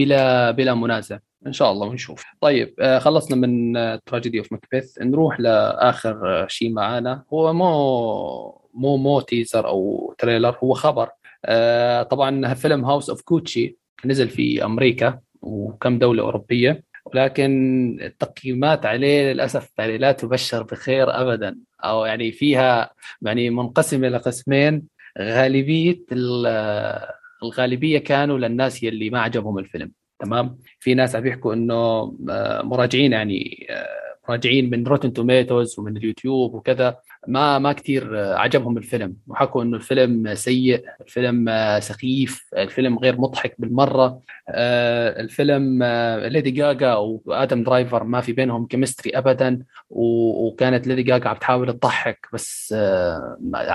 بلا منازع إن شاء الله، ونشوف. طيب خلصنا من تراجيدي أوف ماكبث، نروح لآخر شيء معانا. هو مو تيزر أو تريلر، هو خبر. طبعا فيلم هاوس أوف جوتشي نزل في أمريكا وكم دولة أوروبية، ولكن التقييمات عليه للأسف يعني لا تبشر بخير أبدا، أو يعني فيها يعني منقسمة لقسمين. الغالبية كانوا للناس يلي ما عجبهم الفيلم، تمام. في ناس عم يحكوا إنه مراجعين يعني مراجعين من روتن توميتوز ومن اليوتيوب وكذا ما كتير عجبهم الفيلم، وحكوا إنه الفيلم سيء، الفيلم سخيف، الفيلم غير مضحك بالمرة. الفيلم ليدي جاجا وآدم درايفر ما في بينهم كيمستري أبدا، وكانت ليدي جاجا عم تحاول تضحك بس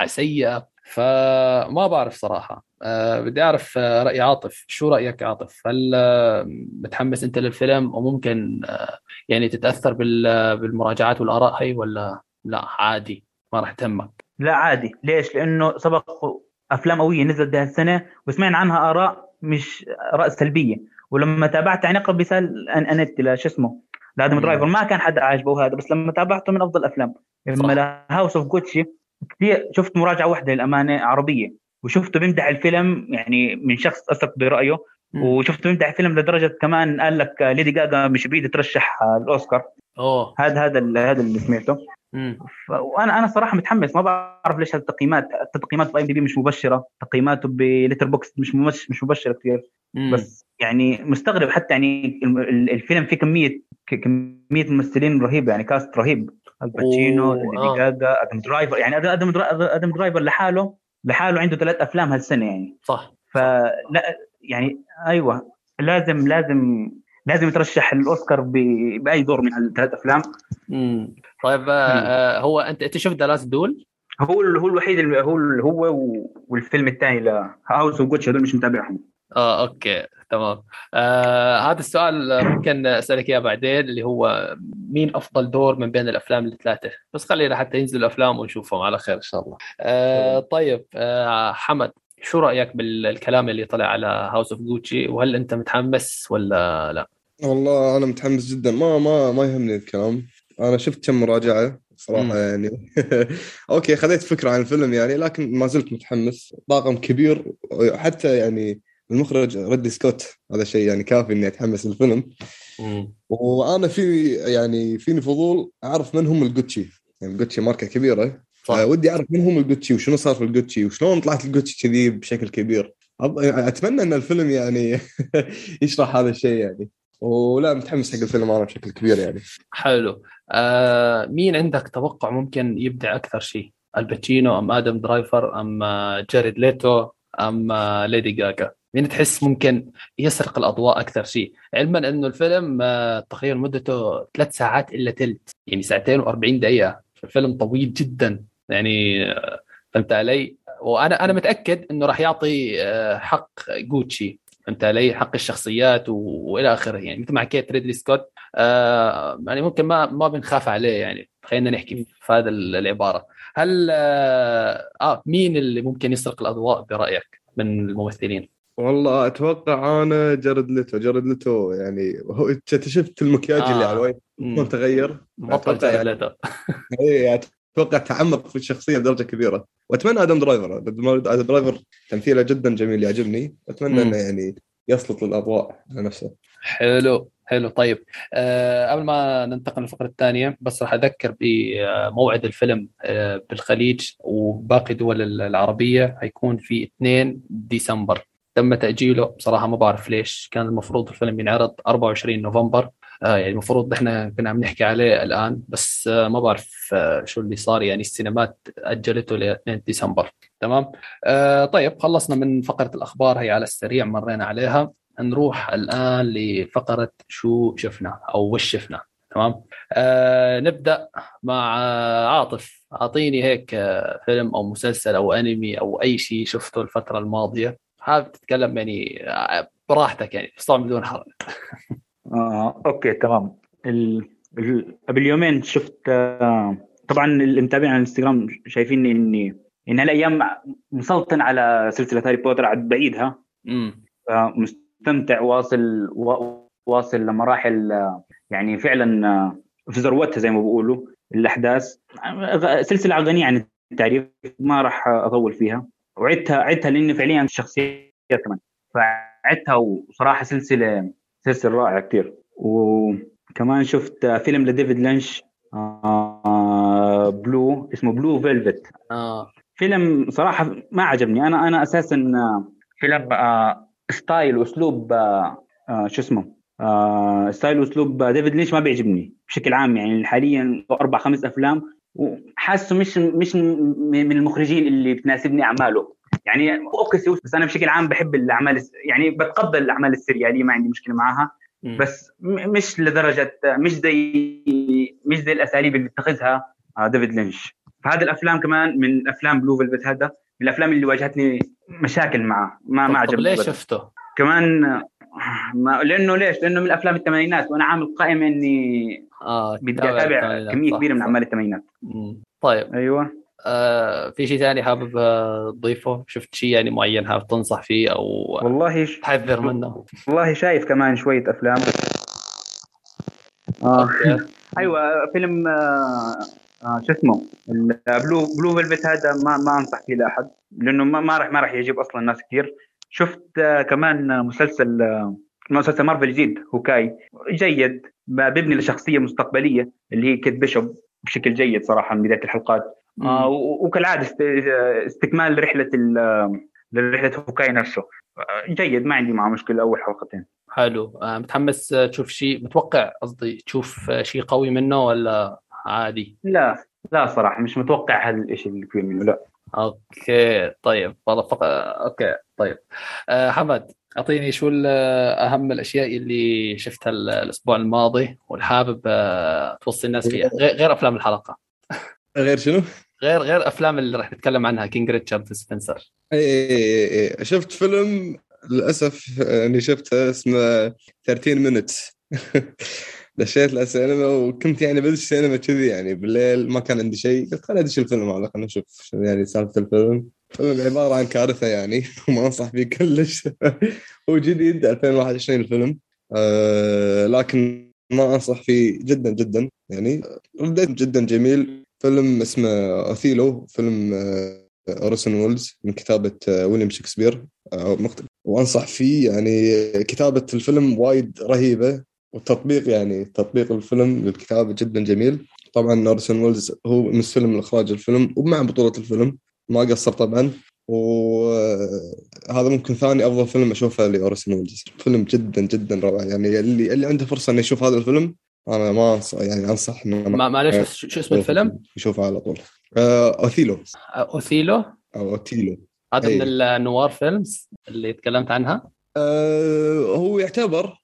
سيئة. فما بعرف صراحة، بدي أعرف رأي عاطف. شو رأيك عاطف؟ هل متحمس أنت للفيلم وممكن يعني تتأثر بالمراجعات والآراء هاي، ولا لا عادي ما رح تهمك؟ لا عادي. ليش؟ لأنه سبق أفلام قوية نزلت هالسنة وسمعنا عنها آراء مش آراء سلبية، ولما تابعت يعني قبل مثال أنت شو اسمه لآدم درايفر ما كان حدا عاجبه هذا، بس لما تابعته من أفضل أفلام. لما هاوس أوف جوتشي كثير شفت مراجعة واحدة للأمانة عربية، وشفته بمدح الفيلم يعني من شخص أثق برأيه، وشفته بمدح الفيلم لدرجة كمان قال لك ليدي جاجا مش بعيد ترشح الأوسكار. هذا اللي سمعته. وأنا صراحة متحمس، ما بعرف ليش التقييمات بأي بي مش مبشرة، تقييماته بليتر بوكس مش مبشرة كثير. بس يعني مستغرب حتى يعني الفيلم فيه كمية ممثلين رهيبة يعني، كاست رهيب، آل باتشينو، ليدي جاجا، آدم درايفر. يعني آدم درايفر لحاله عنده 3 أفلام هالسنة يعني، صح. فلا يعني أيوة، لازم يترشح الأوسكار بأي دور من ال3 أفلام. طيب هو أنت شفت ذا لاست دول؟ هو الوحيد اللي هو والفيلم الثاني لهاوس أوف جوتشي هذول مش متابعهم. أوكي تمام. هذا السؤال ممكن أسألك إياه بعدين، اللي هو مين أفضل دور من بين الأفلام ال3، بس خلينا حتى ينزل الأفلام ونشوفهم على خير إن شاء الله. طيب حمد، شو رأيك بالكلام اللي طلع على هاوس أوف جوتشي، وهل أنت متحمس ولا لا؟ والله أنا متحمس جدا، ما يهمني الكلام. أنا شفت كم مراجعة صراحة يعني أوكي خذيت فكرة عن الفيلم يعني، لكن ما زلت متحمس. طاقم كبير، حتى يعني المخرج ريدلي سكوت، هذا شيء يعني كافي إني أتحمس للفيلم. وأنا فيني فضول أعرف من هم الجوتشي، يعني الجوتشي ماركة كبيرة، ودي أعرف من هم الجوتشي وشنو صار في الجوتشي وشلون طلعت الجوتشي كذي بشكل كبير. أتمنى إن الفيلم يعني يشرح هذا الشيء يعني، ولا متحمس حق الفيلم أنا بشكل كبير يعني. حلو. مين عندك توقع ممكن يبدع أكثر شيء، الباتشينو أم آدم درايفر أم جاريد ليتو أم ليدي جاجا؟ مين تحس ممكن يسرق الأضواء أكثر شيء، علما أنه الفيلم تقريبا مدته 3 ساعات إلا تلت، يعني 2 ساعة و40 دقيقة. الفيلم طويل جدا يعني، فهمت علي؟ وأنا متأكد أنه راح يعطي حق جوتشي، فهمت علي، حق الشخصيات وإلى آخره يعني، مثل ما حكيت ريدلي سكوت. يعني ممكن ما بنخاف عليه يعني، خلينا نحكي في هذا العبارة. هل مين اللي ممكن يسرق الأضواء برأيك من الممثلين؟ والله أتوقع أنا جاريد ليتو يعني، هو اكتشفت المكياج اللي على وجهه ما تغير، أتوقع يعني إيه، أتوقع تعمق في الشخصية بدرجة كبيرة. وأتمنى آدم درايفر تمثيله جدا جميل، يعجبني، أتمنى أنه يعني يسلط الأضواء على نفسه. حلو. طيب قبل ما ننتقل للفقرة الثانية، بس راح أذكر بموعد الفيلم بالخليج وباقي دول العربية، هيكون في 2 ديسمبر تم تأجيله. بصراحة ما بعرف ليش، كان المفروض الفيلم ينعرض 24 نوفمبر، يعني المفروض احنا كنا عم نحكي عليه الآن، بس ما بعرف شو اللي صار، يعني السينمات أجلته ل 2 ديسمبر. تمام. طيب خلصنا من فقرة الأخبار، هي على السريع مرينا عليها. نروح الآن لفقرة شو شفنا أو وش شفنا. تمام. نبدأ مع عاطف. عطيني هيك فيلم أو مسلسل أو أنمي أو أي شيء شفته الفترة الماضية، حابب تتكلم يعني براحتك، يعني بس طبعا بدون حرق. اوكي تمام. قبل يومين شفت، طبعا المتابعين على الانستغرام شايفين اني هالايام مسلطن على سلسله هاري بوتر عد بعيدها، مستمتع واصل لمراحل يعني فعلا في ذروتها زي ما بيقولوا. الاحداث سلسله غنيه عن التعريف، ما راح اطول فيها. وعدتها لاني فعليا الشخصيه كمان فعدتها، وصراحه سلسلة رائعة كتير. وكمان شفت فيلم لديفيد لينش اسمه بلو فيلفت. فيلم صراحة ما عجبني. أنا أساسا فيلم ستايل وأسلوب ستايل وأسلوب ديفيد لينش ما بيعجبني بشكل عام، يعني حاليا 4-5 أفلام، وحاسه مش من المخرجين اللي بتناسبني أعماله. يعني اوكي، بس انا بشكل عام بحب الاعمال، يعني بتقبل الاعمال السرياليه، ما عندي مشكله معاها، بس مش لدرجه مش زي الاساليب اللي اتخذها ديفيد لينش. فهذا الافلام كمان من افلام بلو فيلفت، هذا من الافلام اللي واجهتني مشاكل معه، ما عجبني. ليش شفته كمان؟ لانه من الافلام الثمانينات، وانا عامل قائمه اني بدي اتابع كميه كبيره من اعمال الثمانينات. طيب ايوه. في شيء ثاني حابب تضيفه؟ شفت شيء يعني معين حابب تنصح فيه او والله تحذر منه؟ والله شايف كمان شويه افلام. ايوه، فيلم شو اسمه بلو فيلفت، هذا ما انصح فيه لاحد، لانه ما راح يعجب اصلا الناس كثير. شفت كمان مسلسل مارفل جديد، هوكاي، جيد، بيبني لشخصيه مستقبليه اللي هي كيت بيشوب بشكل جيد صراحه من بدايه الحلقات. وكالعاده استكمال رحله هوكاي نفسه جيد، ما عندي معه مشكله. اول حلقتين حلو. متحمس تشوف شيء؟ متوقع قصدي تشوف شيء قوي منه ولا عادي؟ لا صراحه مش متوقع هذا الشيء الكبير منه. لا اوكي طيب والله اوكي طيب. حمد، اعطيني شو اهم الاشياء اللي شفتها الاسبوع الماضي والحابب توصي الناس فيها غير افلام الحلقه. غير شنو؟ غير افلام اللي راح نتكلم عنها، كينغ ريتشارد، سبنسر. اي شفت فيلم للاسف اني شفته اسمه 13 مينتس. دشيت للسينما وكنت يعني بدش سينما كذي يعني بالليل، ما كان عندي شيء، قلت خليني ادش الفيلم على الاقل نشوف شو يعني سالفه الفيلم. فيلم عباره عن كارثه يعني، وما انصح فيه كلش. هو جديد 2021 الفيلم، لكن ما انصح فيه جدا جدا يعني. بداية جدا جميل، فيلم اسمه أوثيلو، فيلم أورسون ويلز من كتابة ويليام شكسبير، وأنصح فيه يعني. كتابة الفيلم وايد رهيبة، والتطبيق يعني تطبيق الفيلم للكتابة جدا جميل. طبعا أورسون ويلز هو من الفيلم الإخراج الفيلم ومع بطولة الفيلم، ما قصر طبعا. وهذا ممكن ثاني أفضل فيلم أشوفه لأورسون ويلز، فيلم جدا جدا رائع يعني. اللي عنده فرصة أن يشوف هذا الفيلم أنا ما يعني أنصح إنه ما شو اسم الفيلم؟ يشوفه على طول. أوثيلو، هذا من النوار فيلمز اللي تكلمت عنها. هو يعتبر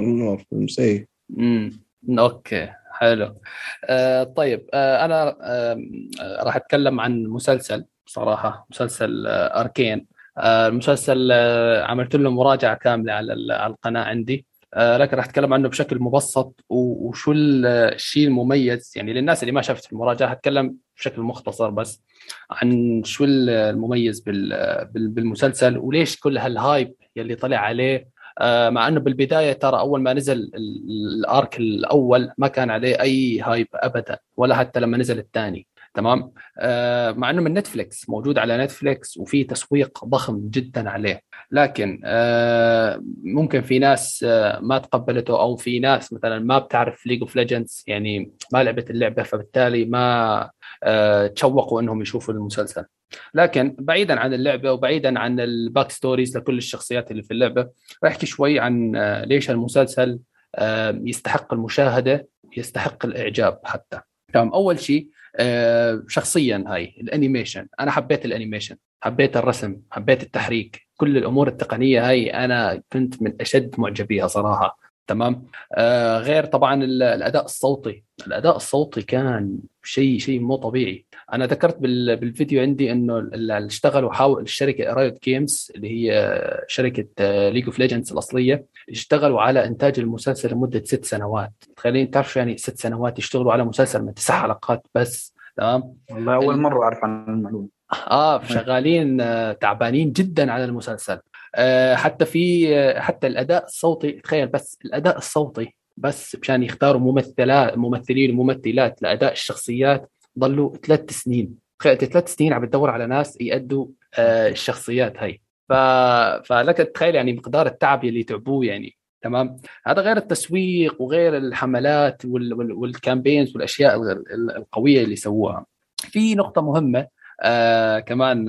نوار فيلمز. أي أوكي حلو. طيب أنا راح أتكلم عن مسلسل، صراحة مسلسل أركين. المسلسل عملت له مراجعة كاملة على القناة عندي، لكن راح أتكلم عنه بشكل مبسط وشو الشيء المميز يعني للناس اللي ما شافت المراجعة. هتكلم بشكل مختصر بس عن شو المميز بالمسلسل وليش كل هالهايب يلي طلع عليه، مع أنه بالبداية ترى أول ما نزل الأرك الأول ما كان عليه أي هايب أبدا، ولا حتى لما نزل الثاني. تمام. مع أنه من نتفليكس، موجود على نتفليكس وفي تسويق ضخم جدا عليه، لكن ممكن في ناس ما تقبلته، أو في ناس مثلا ما بتعرف ليج اوف ليجندز، يعني ما لعبت اللعبة، فبالتالي ما تشوقوا أنهم يشوفوا المسلسل. لكن بعيدا عن اللعبة وبعيدا عن الباك ستوريز لكل الشخصيات اللي في اللعبة، راح أحكي شوي عن ليش المسلسل يستحق المشاهدة، يستحق الإعجاب حتى. تمام، أول شيء شخصياً هاي الأنيميشن، أنا حبيت الأنيميشن، حبيت الرسم، حبيت التحريك، كل الأمور التقنية هاي أنا كنت من أشد معجبيها صراحة. تمام، غير طبعاً الأداء الصوتي، الأداء الصوتي كان شيء مو طبيعي. أنا ذكرت بالفيديو عندي إنه اللي اشتغلوا حاول الشركة رايوت جيمز اللي هي شركة ليج أوف ليجندز الأصلية، اشتغلوا على إنتاج المسلسل لمدة 6 سنوات. تخيلين، تعرفوا يعني 6 سنوات يشتغلوا على مسلسل من 9 حلقات بس. تمام، والله أول مرة أعرف عن المعلومة. شغالين تعبانين جدا على المسلسل. حتى الأداء الصوتي، تخيل بس الأداء الصوتي بس مشان يختاروا ممثلين وممثلات لأداء الشخصيات ضلوا 3 سنين. تخيل 3 سنين عم تدور على ناس يأدوا الشخصيات هاي، فلك تتخيل يعني مقدار التعب اللي تعبوه يعني. تمام، هذا غير التسويق وغير الحملات والكامبينز والأشياء القوية اللي سووها. في نقطة مهمة كمان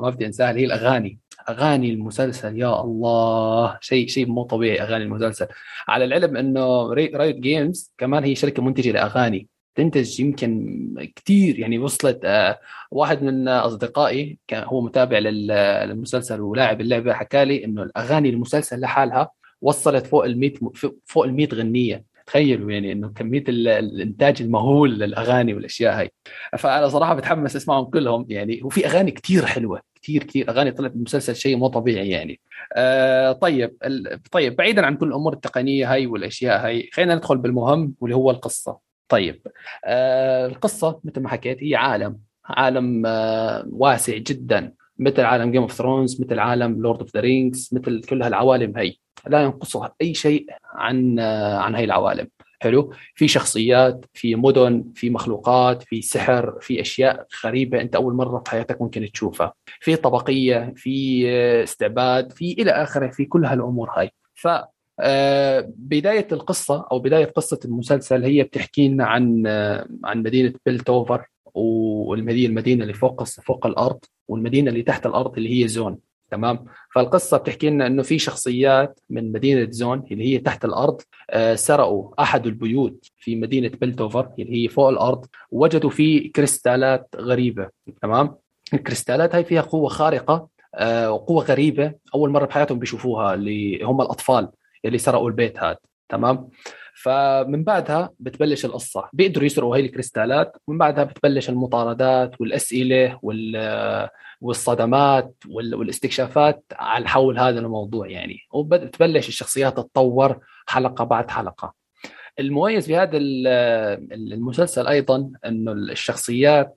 ما بدي أنساها، هي الأغاني. أغاني المسلسل يا الله، شيء مو طبيعي أغاني المسلسل. على العلم أنه رايوت جيمز كمان هي شركة منتجة لأغاني، تنتج يمكن كتير يعني. وصلت واحد من أصدقائي كان هو متابع للمسلسل ولاعب اللعبة، حكى لي أنه الأغاني المسلسل لحالها وصلت فوق المية غنية. تخيلوا يعني أنه كمية الإنتاج المهول للأغاني والأشياء هاي. فأنا صراحة بتحمس أسمعهم كلهم يعني، وفي أغاني كتير حلوة، كتير أغاني طلعت المسلسل، شيء مو طبيعي يعني. طيب بعيدا عن كل الأمور التقنية هاي والأشياء هاي، خلينا ندخل بالمهم واللي هو القصة. طيب، القصة مثل ما حكيت هي عالم واسع جدا، مثل عالم Game of Thrones، مثل عالم Lord of the Rings، مثل كل هالعوالم هاي، لا ينقصها أي شيء عن هاي العوالم. حلو، في شخصيات، في مدن، في مخلوقات، في سحر، في أشياء غريبة أنت أول مرة في حياتك ممكن تشوفها، في طبقية، في استعباد، في إلى آخره، في كل هالأمور هاي. فبداية القصة أو بداية قصة المسلسل هي بتحكي لنا عن مدينة بيلتوفر، والمدينة اللي فوق الأرض، والمدينة اللي تحت الأرض اللي هي زون. تمام، فالقصة بتحكي لنا إنه في شخصيات من مدينة زون اللي هي تحت الأرض سرقوا أحد البيوت في مدينة بيلتوفر اللي هي فوق الأرض، وجدوا فيه كريستالات غريبة. تمام، الكريستالات هاي فيها قوة خارقة وقوة غريبة أول مرة بحياتهم بيشوفوها، اللي هم الأطفال اللي سرقوا البيت هاد. تمام، فمن بعدها بتبلش القصة، بيقدروا يسرقوا هاي الكريستالات، ومن بعدها بتبلش المطاردات والأسئلة والصدمات والاستكشافات على حول هذا الموضوع يعني، وبتبلش الشخصيات تتطور حلقة بعد حلقة. المميز في هذا المسلسل أيضا أنه الشخصيات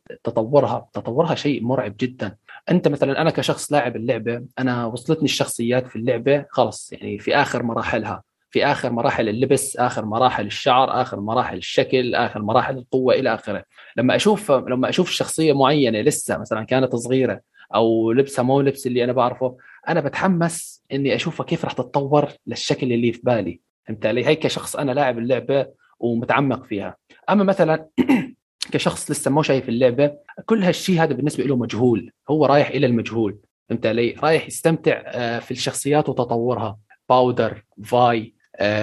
تطورها شيء مرعب جدا. أنت مثلا، أنا كشخص لاعب اللعبة، أنا وصلتني الشخصيات في اللعبة خلص يعني في آخر مراحلها، في آخر مراحل اللبس، آخر مراحل الشعر، آخر مراحل الشكل، آخر مراحل القوة إلى آخره. لما أشوف شخصية معينة لسه مثلا كانت صغيرة أو لبسها مو لبس اللي أنا بعرفه، أنا بتحمس إني أشوفها كيف رح تتطور للشكل اللي في بالي. فهمت علي؟ هيك شخص أنا لاعب اللعبة ومتعمق فيها. أما مثلا كشخص لسه مو شايف اللعبة، كل هالشيء هذا بالنسبة له مجهول، هو رايح إلى المجهول. فهمت علي؟ رايح يستمتع في الشخصيات وتطورها. باودر، فاي،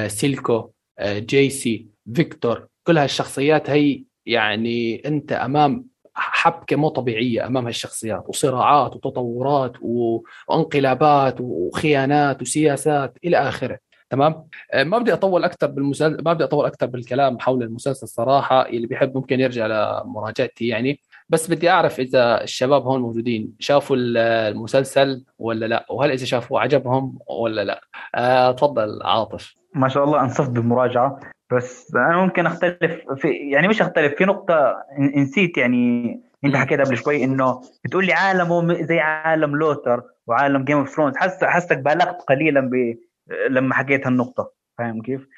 سيلكو، جيسي، فيكتور، كل هالشخصيات هي يعني أنت أمام حبكة مو طبيعية أمام هالشخصيات، وصراعات وتطورات وانقلابات وخيانات وسياسات إلى آخره. تمام، ما بدي أطول أكثر بالكلام حول المسلسل صراحة. اللي بيحب ممكن يرجع لمراجعتي يعني، بس بدي أعرف إذا الشباب هون موجودين شافوا المسلسل ولا لا، وهل إذا شافوه عجبهم ولا لا. تفضل عاطف. ما شاء الله أنصفت بالمراجعة، بس أنا ممكن أختلف في نقطة نسيت يعني. أنت حكيت قبل شوي إنه بتقول لي عالمه زي عالم لوتر وعالم جيم اوف ثرونز، حسك بالغت قليلا لما حكيت هالنقطة. فاهم كيف؟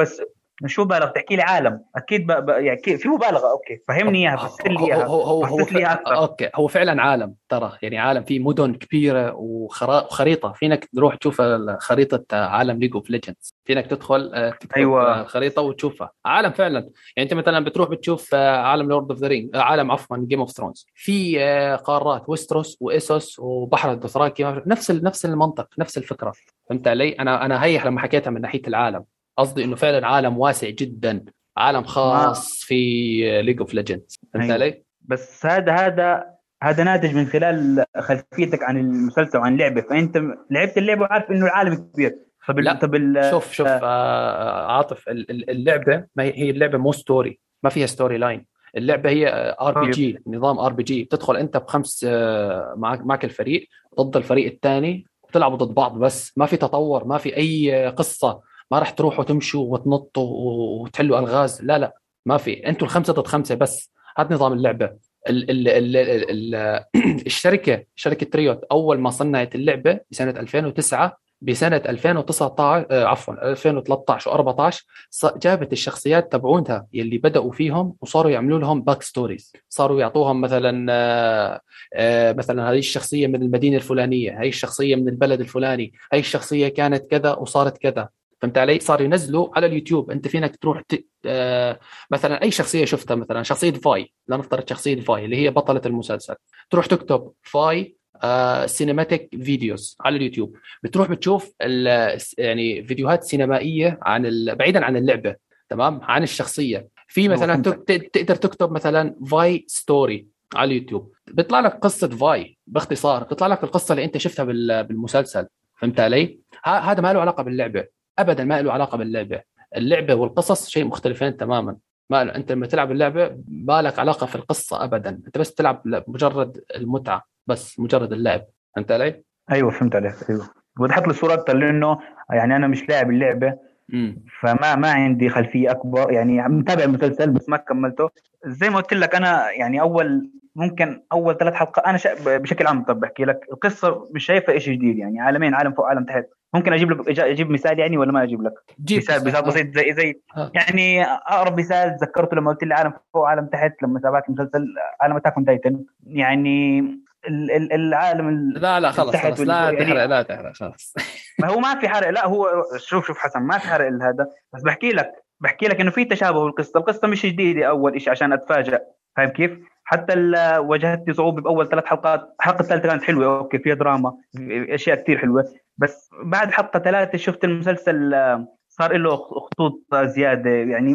بس شو بالغ تحكي لي عالم اكيد يعني في مبالغه. اوكي فهمني اياها بس لي اياها اوكي هو فعلا عالم ترى يعني عالم فيه مدن كبيره وخريطه فينك تروح تشوف خريطه عالم ليج اوف ليجندز فينك تدخل أيوة. الخريطه وتشوفها عالم فعلا يعني انت مثلا بتروح بتشوف عالم لورد اوف ذا رينج عالم عفوا جيم اوف ثرونز في قارات ويستروس واسوس وبحر الدوثراكي نفس المنطق نفس الفكره فهمت علي. انا هي لما حكيتها من ناحيه العالم قصدي انه فعلا عالم واسع جدا عالم خاص في ليج اوف ليجندز فهمت علي. بس هذا ناتج من خلال خلفيتك عن المسلسل وعن اللعبه فانت لعبت اللعبه وعارف انه العالم كبير. شوف عاطف اللعبه ما هي اللعبه مو ستوري ما فيها ستوري لاين اللعبه هي RPG نظام RPG بتدخل انت بخمس معك الفريق ضد الفريق الثاني بتلعبوا ضد بعض بس ما في تطور ما في اي قصه ما رح تروحوا تمشوا وتنطوا وتحلوا ألغاز لا ما في أنتوا الخمسة ضد خمسة بس هذا نظام اللعبة. الشركة شركة تريوت أول ما صنعت اللعبة بسنة 2009 بسنة 2013 و14 جابت الشخصيات تبعونها يلي بدأوا فيهم وصاروا يعملوا لهم باك ستوريز صاروا يعطوهم مثلا هذه الشخصية من المدينة الفلانية هذه الشخصية من البلد الفلاني هذه الشخصية كانت كذا وصارت كذا فهمت علي. صار ينزلوا على اليوتيوب انت فينك تروح مثلا اي شخصيه شفتها مثلا شخصيه فاي لنفترض شخصيه فاي اللي هي بطله المسلسل تروح تكتب فاي سينماتيك فيديوز على اليوتيوب بتروح بتشوف يعني فيديوهات سينمائيه عن بعيدا عن اللعبه تمام عن الشخصيه في مثلا تقدر تكتب مثلا فاي ستوري على اليوتيوب بيطلع لك قصه فاي باختصار بيطلع لك القصه اللي انت شفتها بالمسلسل فهمت علي. هذا ما له علاقه باللعبه أبداً ما له علاقة باللعبة. اللعبة والقصص شيء مختلفين تماماً ما أنت لما تلعب اللعبة ما لك علاقة في القصة أبداً أنت بس تلعب مجرد المتعة بس مجرد اللعب أنت علي؟ أيوة فهمت عليك أيوة وتحط لي صورة لأنه يعني أنا مش لاعب اللعبة فما عندي خلفية أكبر يعني متابع المسلسل بس ما كملته زي ما قلت لك. أنا يعني أول 3 حلقات أنا بشكل عام طب بحكي لك القصة مش شايفة إشي جديد يعني عالمين عالم فوق عالم تحت ممكن أجيب مثال يعني ولا ما أجيب لك مثال بسيط زي يعني أقرب مثال ذكرته لما قلت لي عالم فوق عالم تحت لما تابعت مسلسل عالم أتاك أون تايتن يعني العالم لا خلاص لا تحرق خلاص ما هو ما في حرق لا هو شوف حسن ما في حرق هذا بس بحكي لك إنه في تشابه بالقصة القصة مش جديدة أول إشي عشان أتفاجأ فاهم كيف. حتى واجهتني صعوبة بأول 3 حلقات الحلقة الثالثة كانت حلوة أوكي فيها دراما أشياء كتير حلوة بس بعد حلقة 3 شفت المسلسل صار له خطوط زيادة يعني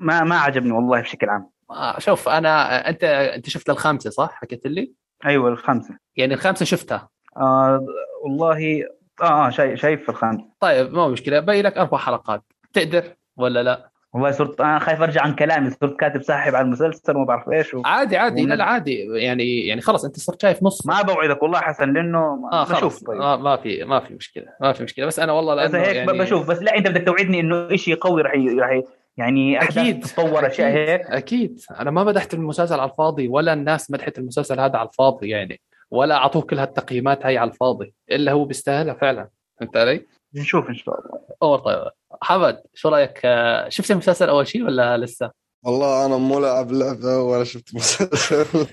ما عجبني والله بشكل عام. شوف أنا أنت شفت ال5 صح حكيت لي؟ أيوة ال5 يعني ال5 شفتها والله شايف ال5. طيب ما مشكلة باقي لك 4 حلقات تقدر ولا لا؟ والله صرت أنا خايف أرجع عن كلامي صرت كاتب ساحب على المسلسل وما بعرف إيش عادي لا عادي يعني خلاص أنت صرت شايف نص ما بوعدك والله حسن لأنه بشوف طيب. ما في مشكلة بس أنا والله لأنه يعني بشوف بس لا أنت بدك توعدني إنه إشي قوي رح يعني أكيد تطور أشياء هيك أكيد. أنا ما مدحت المسلسل على الفاضي ولا الناس مدحت المسلسل هذا على الفاضي يعني ولا أعطوه كل هالتقييمات هاي على الفاضي إلا هو بيستاهلها فعلا أنت علي نشوف إن شاء الله. طيب حمد شو رأيك شفت المسلسل أول شيء ولا لسه؟ والله أنا مو لاعب لعبة ولا شفت مسلسل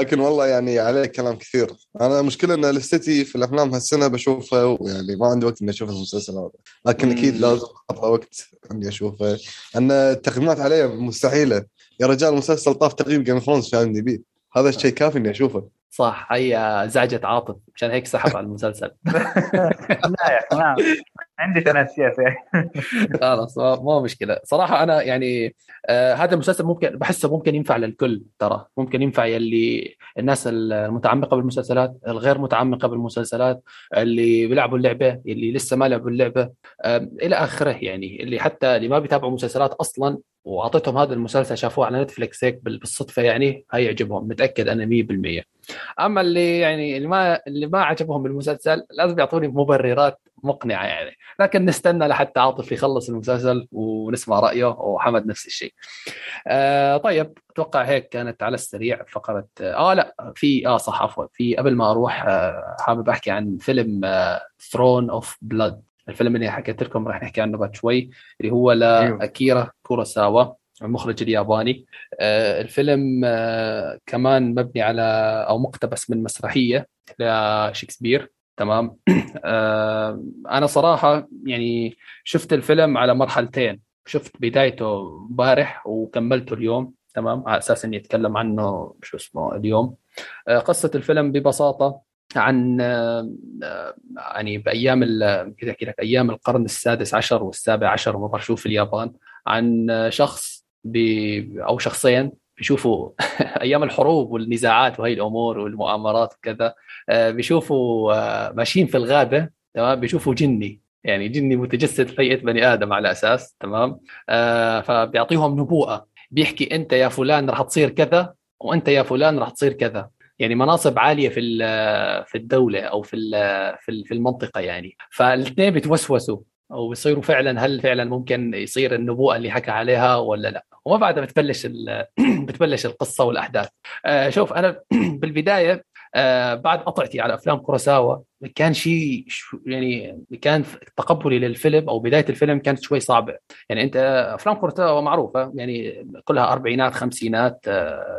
لكن والله يعني عليه كلام كثير. أنا مشكلة إن لستي في الأفلام هالسنة بشوفها ويعني ما عندي وقت إني أشوف المسلسل هذا لكن أكيد لازم أطلع وقت إني أشوفه أن التقييمات عليه مستحيلة يا رجال. المسلسل طاف تقييم جيم فرونس في IMDb هذا الشيء كافي إني أشوفه صح. هي زعجت عاطف عشان هيك سحب على المسلسل لا يا اخي عندي تنسيات خلاص مو مشكله صراحه. انا يعني هذا المسلسل ممكن بحسه ممكن ينفع للكل ترى ممكن ينفع يلي الناس المتعمقه بالمسلسلات الغير متعمقه بالمسلسلات اللي بيلعبوا اللعبه اللي لسه ما لعبوا اللعبه الى اخره يعني اللي حتى اللي ما بيتابعوا مسلسلات اصلا وعطيتهم هذا المسلسل شافوه على نتفليكس هيك بالصدفه يعني هيعجبهم متاكد انا 100%. اما اللي يعني اللي ما عجبهم المسلسل لازم يعطوني مبررات مقنعه يعني لكن نستنى لحتى عاطف يخلص المسلسل ونسمع رايه وحمد نفس الشيء. طيب اتوقع هيك كانت على السريع فقره لا في صح عفوا في قبل ما اروح حابب احكي عن فيلم ثرون اوف بلاد الفيلم اللي حكيت لكم راح نحكي عنه بعد شوي اللي هو لأكيرا كوروساوا المخرج الياباني. الفيلم كمان مبني على أو مقتبس من مسرحية لشكسبير. تمام. أنا صراحة يعني شفت الفيلم على مرحلتين، شفت بدايته بارح وكملته اليوم. تمام، على أساس أني أتكلم عنه شو اسمه اليوم. قصة الفيلم ببساطة عن يعني بأيام أيام القرن السادس عشر والسابع عشر ما بعرف شو في اليابان، عن شخص أو شخصين بيشوفوا أيام الحروب والنزاعات وهي الأمور والمؤامرات وكذا، بيشوفوا ماشيين في الغابة. تمام، بيشوفوا جني، يعني جني متجسد في هيئة بني آدم على أساس. تمام، فبيعطيهم نبوءة، بيحكي أنت يا فلان رح تصير كذا وأنت يا فلان رح تصير كذا، يعني مناصب عالية في الدولة أو في المنطقة يعني. فالاثنين بتوسوسوا أو بيصيروا فعلا، هل فعلا ممكن يصير النبوءة اللي حكى عليها ولا لا؟ وما بعدها بتبلش القصة والأحداث. شوف أنا بالبداية بعد قطعتي على أفلام كوروساوا كان شيء يعني كان تقبلي للفيلم أو بداية الفيلم كانت شوي صعبة. يعني أنت أفلام كوروساوا معروفة يعني كلها أربعينات خمسينات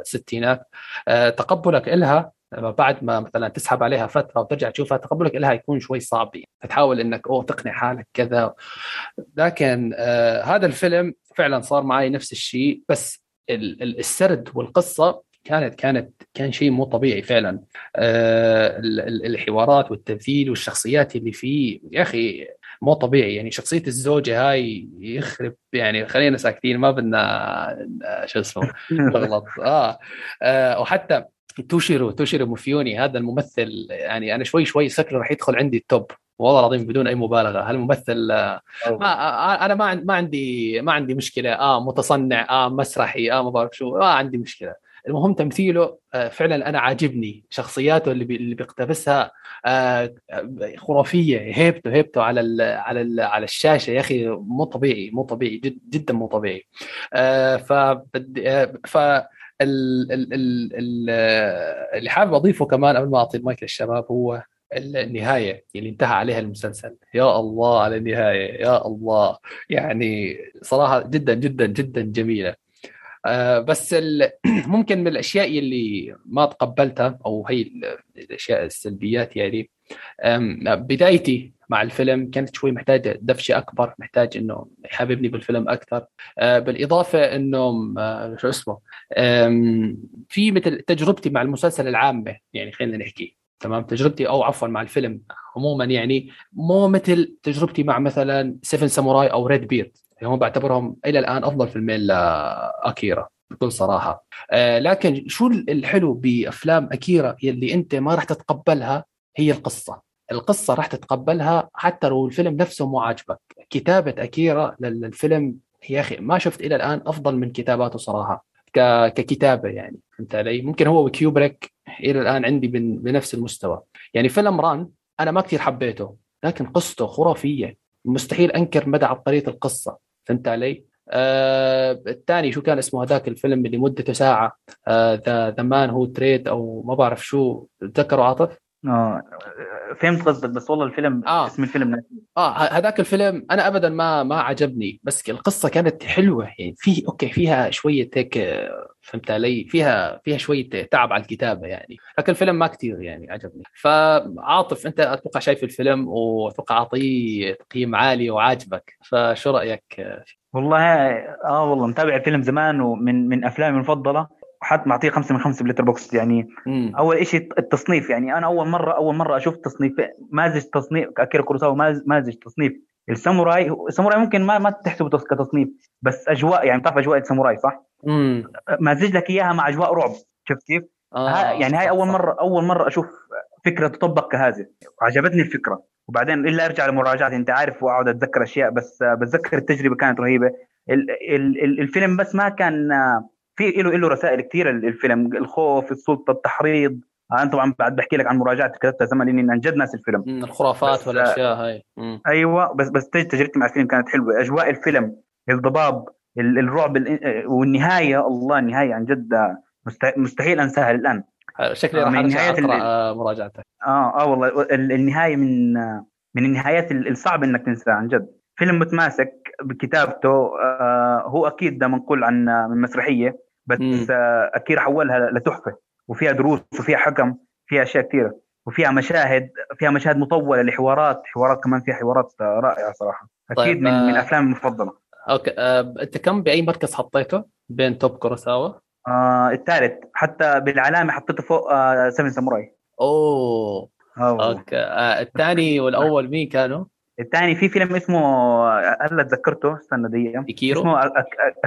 ستينات، تقبلك إلها بعد ما مثلا تسحب عليها فترة وترجع تشوفها تقبلك إلها يكون شوي صعب، تحاول إنك تقنع حالك كذا. لكن هذا الفيلم فعلا صار معي نفس الشيء، بس السرد والقصة كان شيء مو طبيعي فعلا. الحوارات والتمثيل والشخصيات اللي فيه يا أخي مو طبيعي. يعني شخصية الزوجة هاي يخرب، يعني خلينا ساكتين ما بدنا شو اسمه غلط. وحتى توشيرو موفيوني هذا الممثل، يعني أنا شوي سكر راح يدخل عندي التوب والله العظيم بدون أي مبالغة. هالممثل أنا ما عندي مشكلة، متصنع، مسرحي، ما بعرف شو، ما عندي مشكلة. المهم تمثيله فعلا أنا عاجبني، شخصياته اللي بيقتبسها خرافية. هيبته على الشاشة يا أخي مو طبيعي، مو طبيعي جدا مو طبيعي. اللي حابب أضيفه كمان قبل ما أعطي المايك للشباب هو النهاية اللي انتهى عليها المسلسل. يا الله على النهاية، يا الله، يعني صراحة جدا جدا جدا جميلة. بس ممكن من الأشياء اللي ما تقبلتها أو هي الأشياء السلبيات، يعني بدايتي مع الفيلم كانت شوي محتاجة دفشة أكبر، محتاج إنه يحببني بالفيلم أكثر. بالإضافة إنه شو اسمه في مثل تجربتي مع المسلسل العامة، يعني خلينا نحكي تمام تجربتي أو عفوا مع الفيلم عموما، يعني مو مثل تجربتي مع مثلا سيفن ساموراي أو ريد بيرد، هم بعتبرهم إلى الآن أفضل فيلمين لأكيرا بكل صراحة. لكن شو الحلو بأفلام أكيرا اللي أنت ما راح تتقبلها هي القصة راح تتقبلها حتى لو الفيلم نفسه مو عاجبك. كتابة أكيرا للفيلم يا أخي ما شفت إلى الآن أفضل من كتاباته صراحة ككتابة، يعني فهمت علي. ممكن هو وكيوبريك إلى الآن عندي بنفس المستوى. يعني فيلم ران أنا ما كتير حبيته، لكن قصته خرافية، مستحيل أنكر مدى عبقرية القصة، فهمت علي. الثاني شو كان اسمه هذاك الفيلم اللي مدته ساعة، The Man Who Trade أو ما بعرف شو، تذكروا عاطف؟ فهمت قصدك، بس والله الفيلم اسم الفيلم هذاك الفيلم أنا أبدا ما عجبني، بس القصة كانت حلوة. يعني فيها شوية هيك، فهمت علي، فيها شوية تعب على الكتابة يعني، لكن الفيلم ما كتير يعني عجبني. فعاطف أنت أتوقع شايف الفيلم وأتوقع أعطيه تقييم عالي وعاجبك، فشو رأيك؟ والله والله متابع الفيلم زمان ومن أفلامي المفضلة، حتى معطيه 5 من 5 بلتر بوكس. يعني أول إشي التصنيف، يعني أنا أول مرة أشوف تصنيف مازج، تصنيف أكيرا كوروساوا مازج تصنيف الساموراي ممكن ما تحسبه كتصنيف، بس أجواء، يعني تعرف أجواء الساموراي صح؟ مازج لك إياها مع أجواء رعب، شفت كيف؟ يعني هاي أول مرة أشوف فكرة تطبق كهذه، عجبتني الفكرة. وبعدين إلا أرجع لمراجعتي، أنت عارف، وأقعد أتذكر أشياء، بس بتذكر التجربة كانت رهيبة. الفيلم بس ما كان في له رسائل كثيرة، الفيلم الخوف، السلطة، التحريض. أنا طبعا بعد بحكي لك عن مراجعتي كتبتها زمان لأني عن جد ناس الفيلم، الخرافات والأشياء هاي. أيوة، بس تجربتي مع الفيلم كانت حلوة، أجواء الفيلم، الضباب، الرعب، والنهاية. الله، النهاية عن جد مستحيل أنساها الآن. شكلي راح أقرأ مراجعتك. والله النهاية من النهايات الصعب انك تنساها عن جد. فيلم متماسك بكتابته، هو اكيد ده منقول عن من مسرحيه، بس اكيد حولها لتحفه، وفيها دروس وفيها حكم، فيها اشياء كثيره، وفيها مشاهد، فيها مشاهد مطوله لحوارات، حوارات كمان فيها حوارات رائعه صراحه. اكيد طيب من افلامي المفضله. اوكي انت كم باي مركز حطيته بين توب كوروساوا؟ الثالث، حتى بالعلامه حطيته فوق سيفن ساموراي. اوكي الثاني والاول مين كانوا؟ الثاني في فيلم اسمه هلا تذكرته، استنى دقيقه، اسمه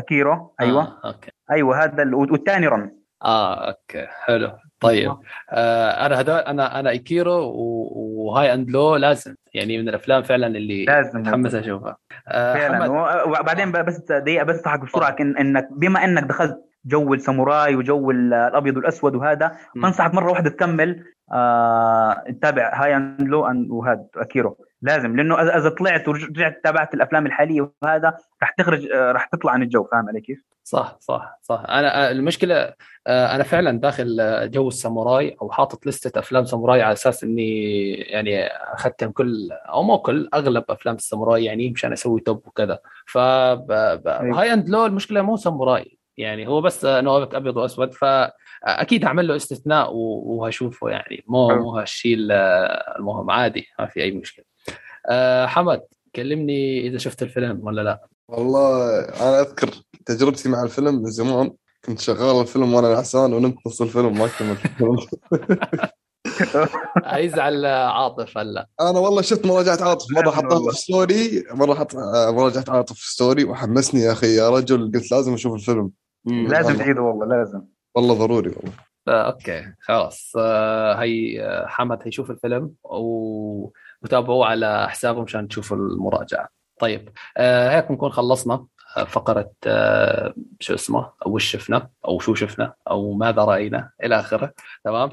اكيرو. ايوه اوكي ايوه هذا، والثاني رن. اوكي حلو. طيب انا هذول، انا اكيرو وهاي أند لو لازم، يعني من الافلام فعلا اللي متحمس اشوفها فعلا. وبعدين بس دقيقه بس اضحك بسرعه، انك بما انك دخلت جو الساموراي وجو الابيض والاسود وهذا، بنصحك مره واحده تكمل تتابع هاي أند لو وهذا اكيرو لازم، لانه اذا طلعت ورجعت تابعت الافلام الحاليه وهذا راح تطلع عن الجو. فاهم علي كيف؟ صح. انا المشكله انا فعلا داخل جو الساموراي، او حاطط لسته افلام ساموراي على اساس اني يعني اخذتهم كل او مو كل، اغلب افلام الساموراي يعني مشان اسوي توب وكذا. ف هاي أند لو المشكله مو ساموراي، يعني هو بس نوابه ابيض واسود، فاكيد اعمل له استثناء وهشوفه، يعني مو هالشيء المهم، عادي ما في اي مشكله. حمد كلمني إذا شفت الفيلم ولا لا. والله أنا أذكر تجربتي مع الفيلم من زمان، كنت شغال الفيلم وأنا نعسان ونمت نص الفيلم ما كملت. عايز على عاطف هلا. أنا والله شفت مراجعة عاطف، مرة حطيت في ستوري، مرة حط مراجعة عاطف في ستوري، وحمسني يا أخي يا رجل، قلت لازم أشوف الفيلم، لازم تعيده والله، لازم والله ضروري والله. أوكي خلاص، هاي حمد هيشوف الفيلم وتابعوا على حسابهم عشان تشوفوا المراجعة. طيب هيك نكون خلصنا فقرة شو اسمه، أو شفنا، أو شو شفنا، أو ماذا رأينا إلى آخره. تمام،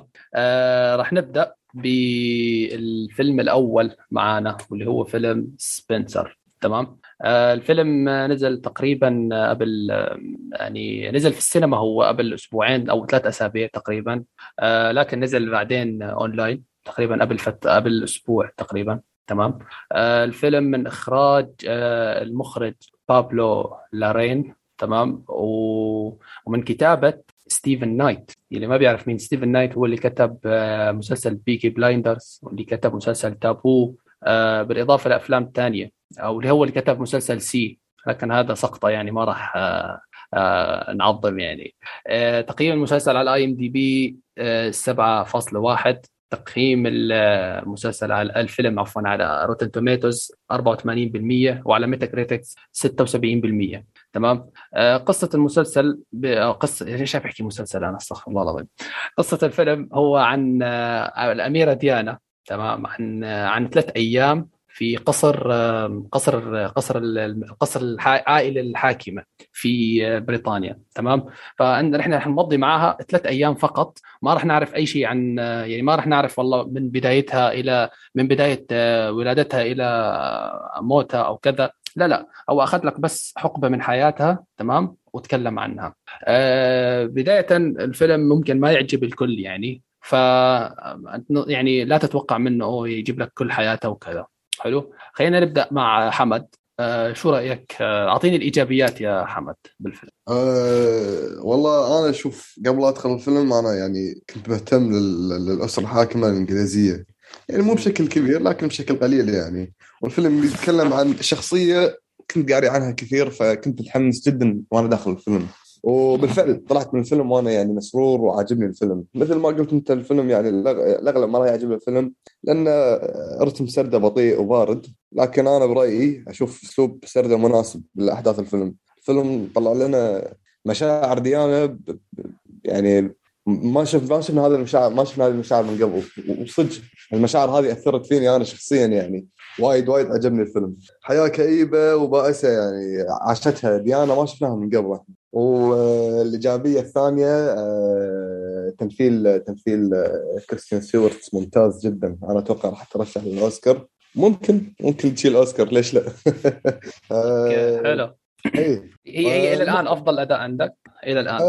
رح نبدأ بالفيلم الأول معنا، واللي هو فيلم سبنسر. تمام، الفيلم نزل تقريبا قبل، يعني نزل في السينما هو قبل أسبوعين أو 3 أسابيع تقريبا، لكن نزل بعدين أونلاين تقريبا قبل اسبوع تقريبا. تمام، الفيلم من اخراج المخرج بابلو لارين، تمام، ومن كتابه ستيفن نايت. اللي ما بيعرف مين ستيفن نايت، هو اللي كتب مسلسل بيكي بلايندرز، واللي كتب مسلسل تابو، بالاضافه لافلام تانية، او اللي هو اللي كتب مسلسل سي، لكن هذا سقطه يعني ما راح نعظم يعني. تقييم المسلسل على IMDb 7.1، تقييم المسلسل على الفيلم عفوا على روتن توميتوز 84%، وعلى ميتا كريتكس 76%. تمام، قصة المسلسل قصة ليش بحكي مسلسل انا، استغفر الله العظيم. قصة الفيلم هو عن الأميرة ديانا، تمام، عن 3 أيام في قصر العائلة الحاكمة في بريطانيا. تمام، فعندنا نحن رح نمضي معها 3 أيام فقط، ما رح نعرف أي شيء عن، يعني ما رح نعرف والله من بدايتها إلى من بداية ولادتها إلى موتها أو كذا، لا، أو أخذ لك بس حقبة من حياتها. تمام، وتكلم عنها. بداية الفيلم ممكن ما يعجب الكل يعني، ف يعني لا تتوقع منه يجيب لك كل حياتها وكذا. حلو، خلينا نبدأ مع حمد. شو رأيك؟ أعطيني الإيجابيات يا حمد بالفيلم. والله أنا أشوف قبل أدخل الفيلم أنا يعني كنت مهتم للأسرة الحاكمة الإنجليزية، يعني مو بشكل كبير لكن بشكل قليل يعني. والفيلم بيتكلم عن شخصية كنت قاري عنها كثير، فكنت متحمس جدا وأنا داخل الفيلم، وبالفعل طلعت من الفيلم وأنا يعني مسرور وعاجبني الفيلم. مثل ما قلت أنت، الفيلم يعني الأغلب ما راح يعجب الفيلم، لأن رتم سردة بطيء وبارد، لكن أنا برأيي أشوف أسلوب سردة مناسب لأحداث الفيلم. الفيلم طلع لنا مشاعر ديانا، يعني ما شفنا هذه المشاعر من قبل، وصدق المشاعر هذه أثرت فيني أنا شخصيا، يعني وايد عجبني الفيلم. حياة كئيبة وبائسة يعني عاشتها ديانا ما شفناها من قبل. والإيجابية الثانية تمثيل كريستيان سيورت ممتاز جدا، أنا أتوقع راح ترشح للأوسكار، ممكن تشيل الأوسكار، ليش لا؟ حلو. هي إلى الآن أفضل أداء عندك إلى الآن؟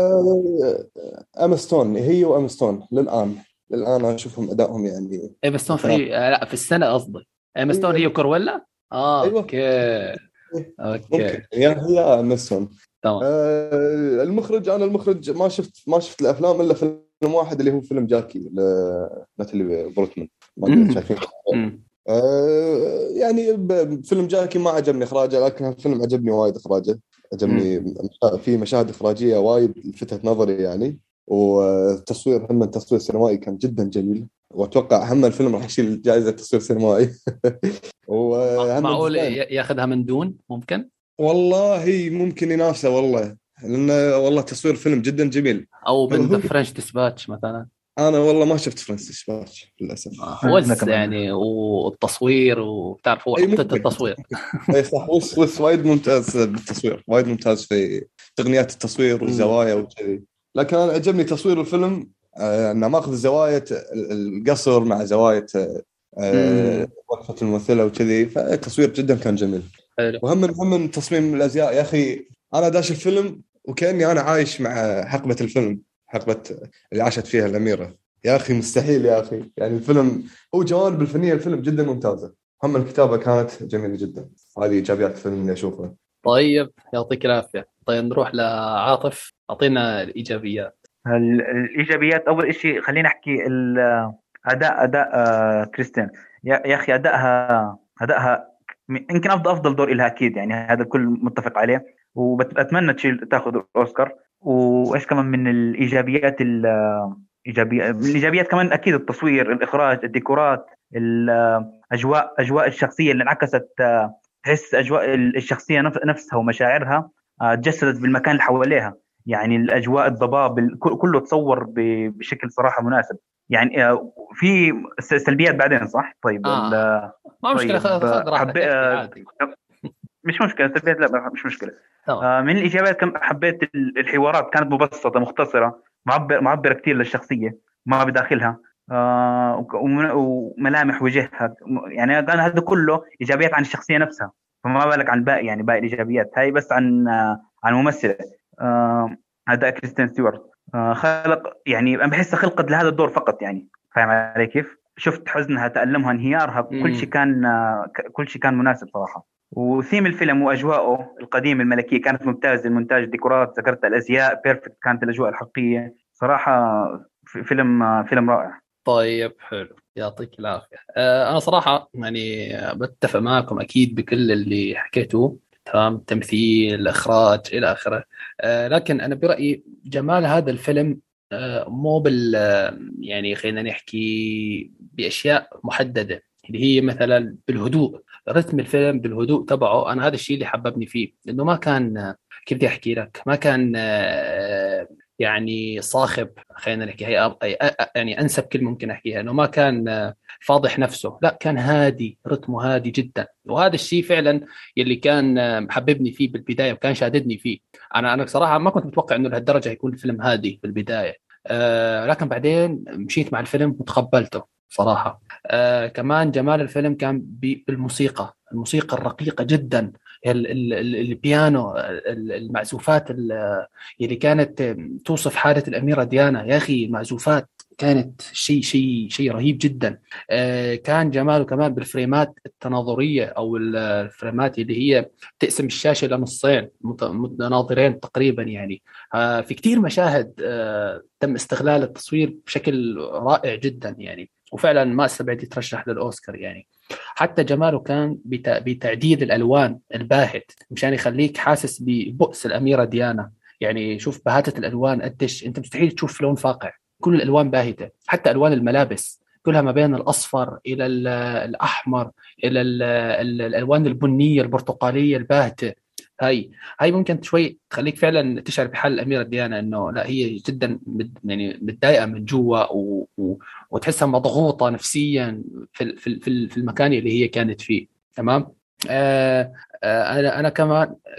أمستون، هي وأمستون للآن أشوفهم أدائهم يعني. أمستون في السنة قصدي مستون هي كورولا. اوكي يعني هي نفسهم. تمام. المخرج، انا المخرج ما شفت الافلام الا فيلم واحد اللي هو فيلم جاكي مثل بروتمان، ما شايفين. يعني فيلم جاكي ما عجبني اخراجه، لكن الفيلم عجبني وايد اخراجه، عجبني في مشاهد اخراجيه وايد لفتت نظري يعني، والتصوير هم التصوير السينمائي كان جدا جميل، واتوقع هم الفيلم راح يشيل جائزه تصوير سينمائي. معقول ياخذها من دون؟ ممكن والله، ممكن ينافسه والله، لأن والله تصوير فيلم جدا جميل. او بنت فرنش ديسباتش مثلا، انا والله ما شفت فرنش ديسباتش للاسف. وزن يعني والتصوير، وتعرف هو حتى التصوير اي صح، وص وايد ممتاز بالتصوير، وايد ممتاز في تقنيات التصوير والزوايا وكذي. لكن انا عجبني تصوير الفيلم انه ماخذ زوايا القصر مع زوايا وقفة الممثلة وكذي، فالتصوير جدا كان جميل. وهم تصميم الازياء يا اخي، انا داش الفيلم وكاني انا عايش مع حقبه الفيلم، حقبه اللي عاشت فيها الاميره يا اخي، مستحيل يا اخي. يعني الفيلم هو جوانب الفنيه الفيلم جدا ممتازه، هم الكتابه كانت جميله جدا. هذه ايجابيات الفيلم اللي اشوفها. طيب يعطيك العافيه. طيب نروح لعاطف، اعطينا الايجابيات. الايجابيات اول شيء خلينا نحكي اداء كريستين يا اخي، ادائها يمكن افضل دور لها اكيد، يعني هذا الكل متفق عليه، وبتمنى تاخذ الاوسكار. وايش كمان من الايجابيات؟ الايجابيات كمان اكيد التصوير، الاخراج، الديكورات، اجواء الشخصيه اللي انعكست، تحس اجواء الشخصيه نفسها ومشاعرها تجسدت بالمكان اللي حواليها، يعني الاجواء، الضباب، كله تصور بشكل صراحه مناسب. يعني في سلبيات بعدين صح؟ طيب ما مشكله، خذ راحتك عادي، مش مشكله. سلبيات لا مش مشكله. من الاجابات كم حبيت الحوارات، كانت مبسطه مختصره، معبره كثير للشخصيه ما بداخلها، وملامح وجهها، يعني كان هذا كله ايجابيات عن الشخصيه نفسها، فما بالك عن باقي، يعني باقي الايجابيات هاي بس عن الممثله. هذا كريستين ستيوارت خلق، يعني انا بحسها خلقت لهذا الدور فقط، يعني فاهم علي كيف؟ شفت حزنها، تألمها، انهيارها، كل شيء كان مناسب صراحه. وثيم الفيلم واجواءه القديمه الملكيه كانت ممتازه، المونتاج، الديكورات، ذكرت الازياء بيرفكت، كانت الاجواء الحقيقيه صراحه، فيلم رائع. طيب حلو، يعطيك العافيه. انا صراحه يعني بتفق معكم اكيد بكل اللي حكيته، تمام، تمثيل، اخراج، الى اخره. لكن انا برايي جمال هذا الفيلم مو بال يعني خلينا نحكي باشياء محدده، اللي هي مثلا بالهدوء، رتم الفيلم بالهدوء تبعه. أنا هذا الشيء اللي حببني فيه، إنه ما كان، كيف بدي أحكي لك، ما كان يعني صاخب، خلينا نحكي هي يعني أنسب كلمة ممكن أحكيها، إنه ما كان فاضح نفسه، لا كان هادي، رتمه هادي جدا. وهذا الشيء فعلا اللي كان حببني فيه بالبداية، وكان شاددني فيه. أنا صراحة ما كنت متوقع إنه لهالدرجة يكون الفيلم هادي بالبداية، لكن بعدين مشيت مع الفيلم وتقبلته صراحة. كمان جمال الفيلم كان بالموسيقى الرقيقة جدا، البيانو، المعزوفات اللي كانت توصف حالة الأميرة ديانا يا أخي، المعزوفات كانت شيء رهيب جدا. كان جماله كمان بالفريمات التناظرية، أو الفريمات اللي هي تقسم الشاشة لنصين متناظرين تقريبا، يعني في كتير مشاهد تم استغلال التصوير بشكل رائع جدا يعني، وفعلا ما استبعد يترشح للأوسكار يعني. حتى جماله كان بتعديل الألوان الباهت، مشان يخليك حاسس ببؤس الأميرة ديانا، يعني شوف بهاتة الألوان قديش، أنت مستحيل تشوف لون فاقع، كل الألوان باهتة، حتى ألوان الملابس كلها ما بين الأصفر إلى الأحمر إلى الألوان البنية البرتقالية الباهتة. هاي ممكن شوي تخليك فعلا تشعر بحال الأميرة ديانا، إنه لا هي جدا يعني متضايقة من جوا، وتحسها مضغوطة نفسيا في المكان اللي هي كانت فيه. تمام. أنا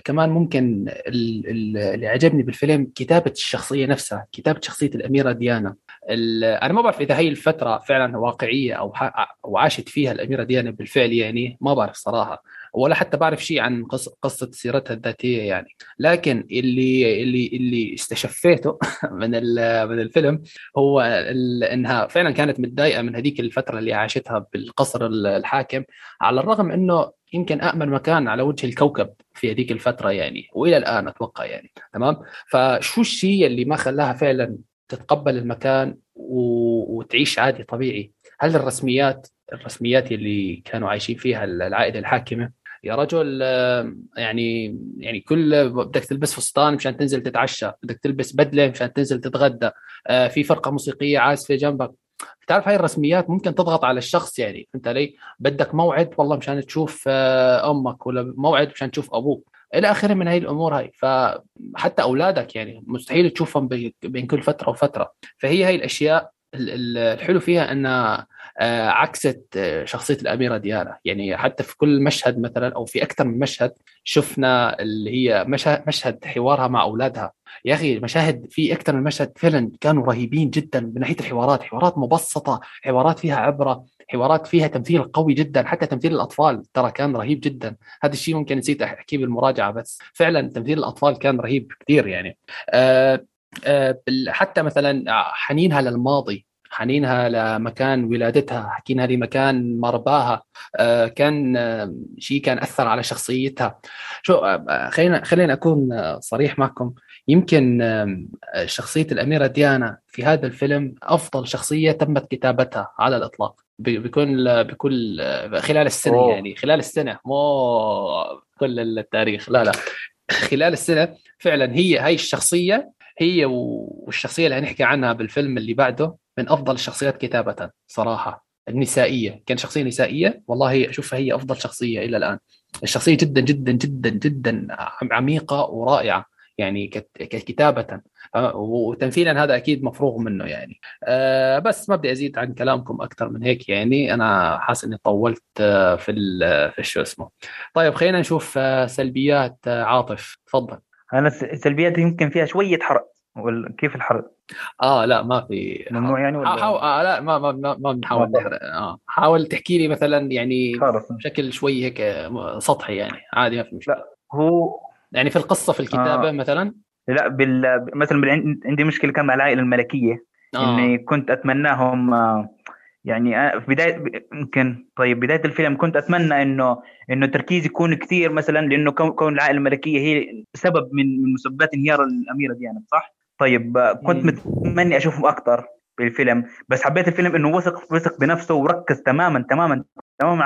كمان ممكن اللي عجبني بالفيلم كتابة الشخصية نفسها، كتابة شخصية الأميرة ديانا. أنا ما بعرف إذا هي الفترة فعلا واقعية أو عاشت فيها الأميرة ديانا بالفعل، يعني ما بعرف صراحة، ولا حتى بعرف شيء عن قصة سيرتها الذاتية يعني. لكن اللي استشفيته من الفيلم هو إنها فعلا كانت متضايقة من هذيك الفترة اللي عاشتها بالقصر الحاكم، على الرغم إنه يمكن أأمن مكان على وجه الكوكب في هذيك الفترة يعني، وإلى الآن أتوقع يعني. تمام، فشو الشيء اللي ما خلاها فعلا تتقبل المكان وتعيش عادي طبيعي؟ هل الرسميات اللي كانوا عايشين فيها العائلة الحاكمة؟ يا رجل يعني كل بدك تلبس فستان مشان تنزل تتعشى، بدك تلبس بدلة مشان تنزل تتغدى، في فرقة موسيقية عازفة جنبك. بتعرف هاي الرسميات ممكن تضغط على الشخص يعني، انت ليه بدك موعد والله مشان تشوف امك، ولا موعد مشان تشوف ابوك، الى اخره من هاي الامور هاي. فحتى اولادك يعني مستحيل تشوفهم بين كل فترة وفترة. فهي هاي الاشياء الحلو فيها أنها عكست شخصية الأميرة ديانا يعني. حتى في كل مشهد مثلا أو في أكثر من مشهد شفنا اللي هي مشهد حوارها مع أولادها. يا أخي مشاهد في أكثر من مشهد فعلا كانوا رهيبين جدا من ناحية الحوارات، حوارات مبسطة، حوارات فيها عبرة، حوارات فيها تمثيل قوي جدا. حتى تمثيل الأطفال ترى كان رهيب جدا، هذا الشيء ممكن نسيت أحكي بالمراجعة، بس فعلا تمثيل الأطفال كان رهيب كثير يعني. حتى مثلا حنينها للماضي، حنينها لمكان ولادتها، حكينها لمكان مرباها، كان شيء كان أثر على شخصيتها. شو خلينا أكون صريح معكم، يمكن شخصية الأميرة ديانا في هذا الفيلم أفضل شخصية تمت كتابتها على الإطلاق بكل خلال السنة يعني، خلال السنة مو كل التاريخ، لا خلال السنة فعلا هي الشخصية والشخصية اللي هنحكي عنها بالفيلم اللي بعده من أفضل الشخصيات كتابة صراحة. النسائية كان شخصية نسائية والله أشوفها هي أفضل شخصية إلى الآن. الشخصية جدا جدا جدا جدا عميقة ورائعة يعني ككتابة وتمثيلا، هذا أكيد مفروغ منه يعني. بس ما بدي أزيد عن كلامكم أكثر من هيك يعني، أنا حاس إني طولت في شو اسمه. طيب خلينا نشوف سلبيات. عاطف تفضل. أنا سلبياتي يمكن فيها شوية حرق. كيف الحرق؟ لا ما في ممنوع يعني ولا لا ما بنحاول نحرق. حاول تحكي لي مثلا يعني بشكل شوي هيك سطحي يعني، عادي ما في مشكلة. لا هو يعني في القصة في الكتابة مثلا، لا مثلا عندي مشكلة كان مع العائلة الملكية، إني كنت أتمناهم يعني في بداية بداية الفيلم كنت أتمنى إنه تركيز يكون كثير مثلا، لأنه كون العائلة الملكية هي سبب من مسببات انهيار الأميرة ديانا، صح؟ طيب كنت متمنى أشوفهم أكثر بالفيلم، بس حبيت الفيلم إنه وثق بنفسه وركز تماما تماما تماما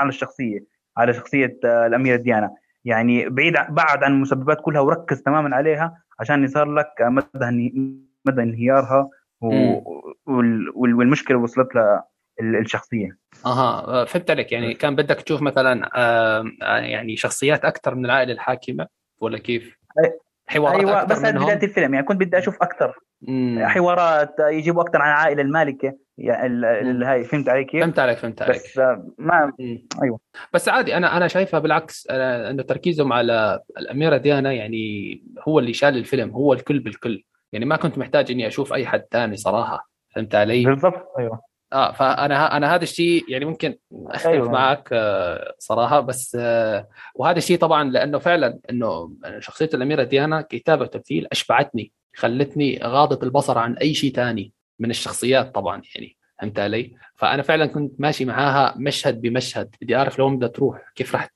على شخصية الأميرة ديانا يعني، بعد عن المسببات كلها وركز تماما عليها عشان يصار لك مدى انهيارها والمشكلة وصلت لها الشخصية. فهمت عليك يعني، كان بدك تشوف مثلا يعني شخصيات أكثر من العائلة الحاكمة ولا كيف؟ حوارات أيوة، بس بداية الفيلم يعني كنت بدي أشوف أكثر حوارات، يجيبوا أكثر عن العائلة المالكة يعني هاي. فهمت عليك؟ فهمت عليك بس ما أيوة، بس عادي. أنا شايفها بالعكس، أنه تركيزهم على الأميرة ديانا يعني هو اللي شال الفيلم، هو الكل بالكل يعني، ما كنت محتاج إني أشوف أي حد تاني صراحة. فهمت علي؟ بالضبط أيوة. فانا هذا الشيء يعني ممكن اختلف معك صراحه، بس وهذا الشيء طبعا لانه فعلا انه شخصيه الاميره ديانا كتابه وتمثيل اشبعتني، خلتني غاضت البصر عن اي شيء تاني من الشخصيات طبعا يعني. فهمت علي؟ فانا فعلا كنت ماشي معاها مشهد بمشهد، بدي اعرف لو بدها تروح كيف راح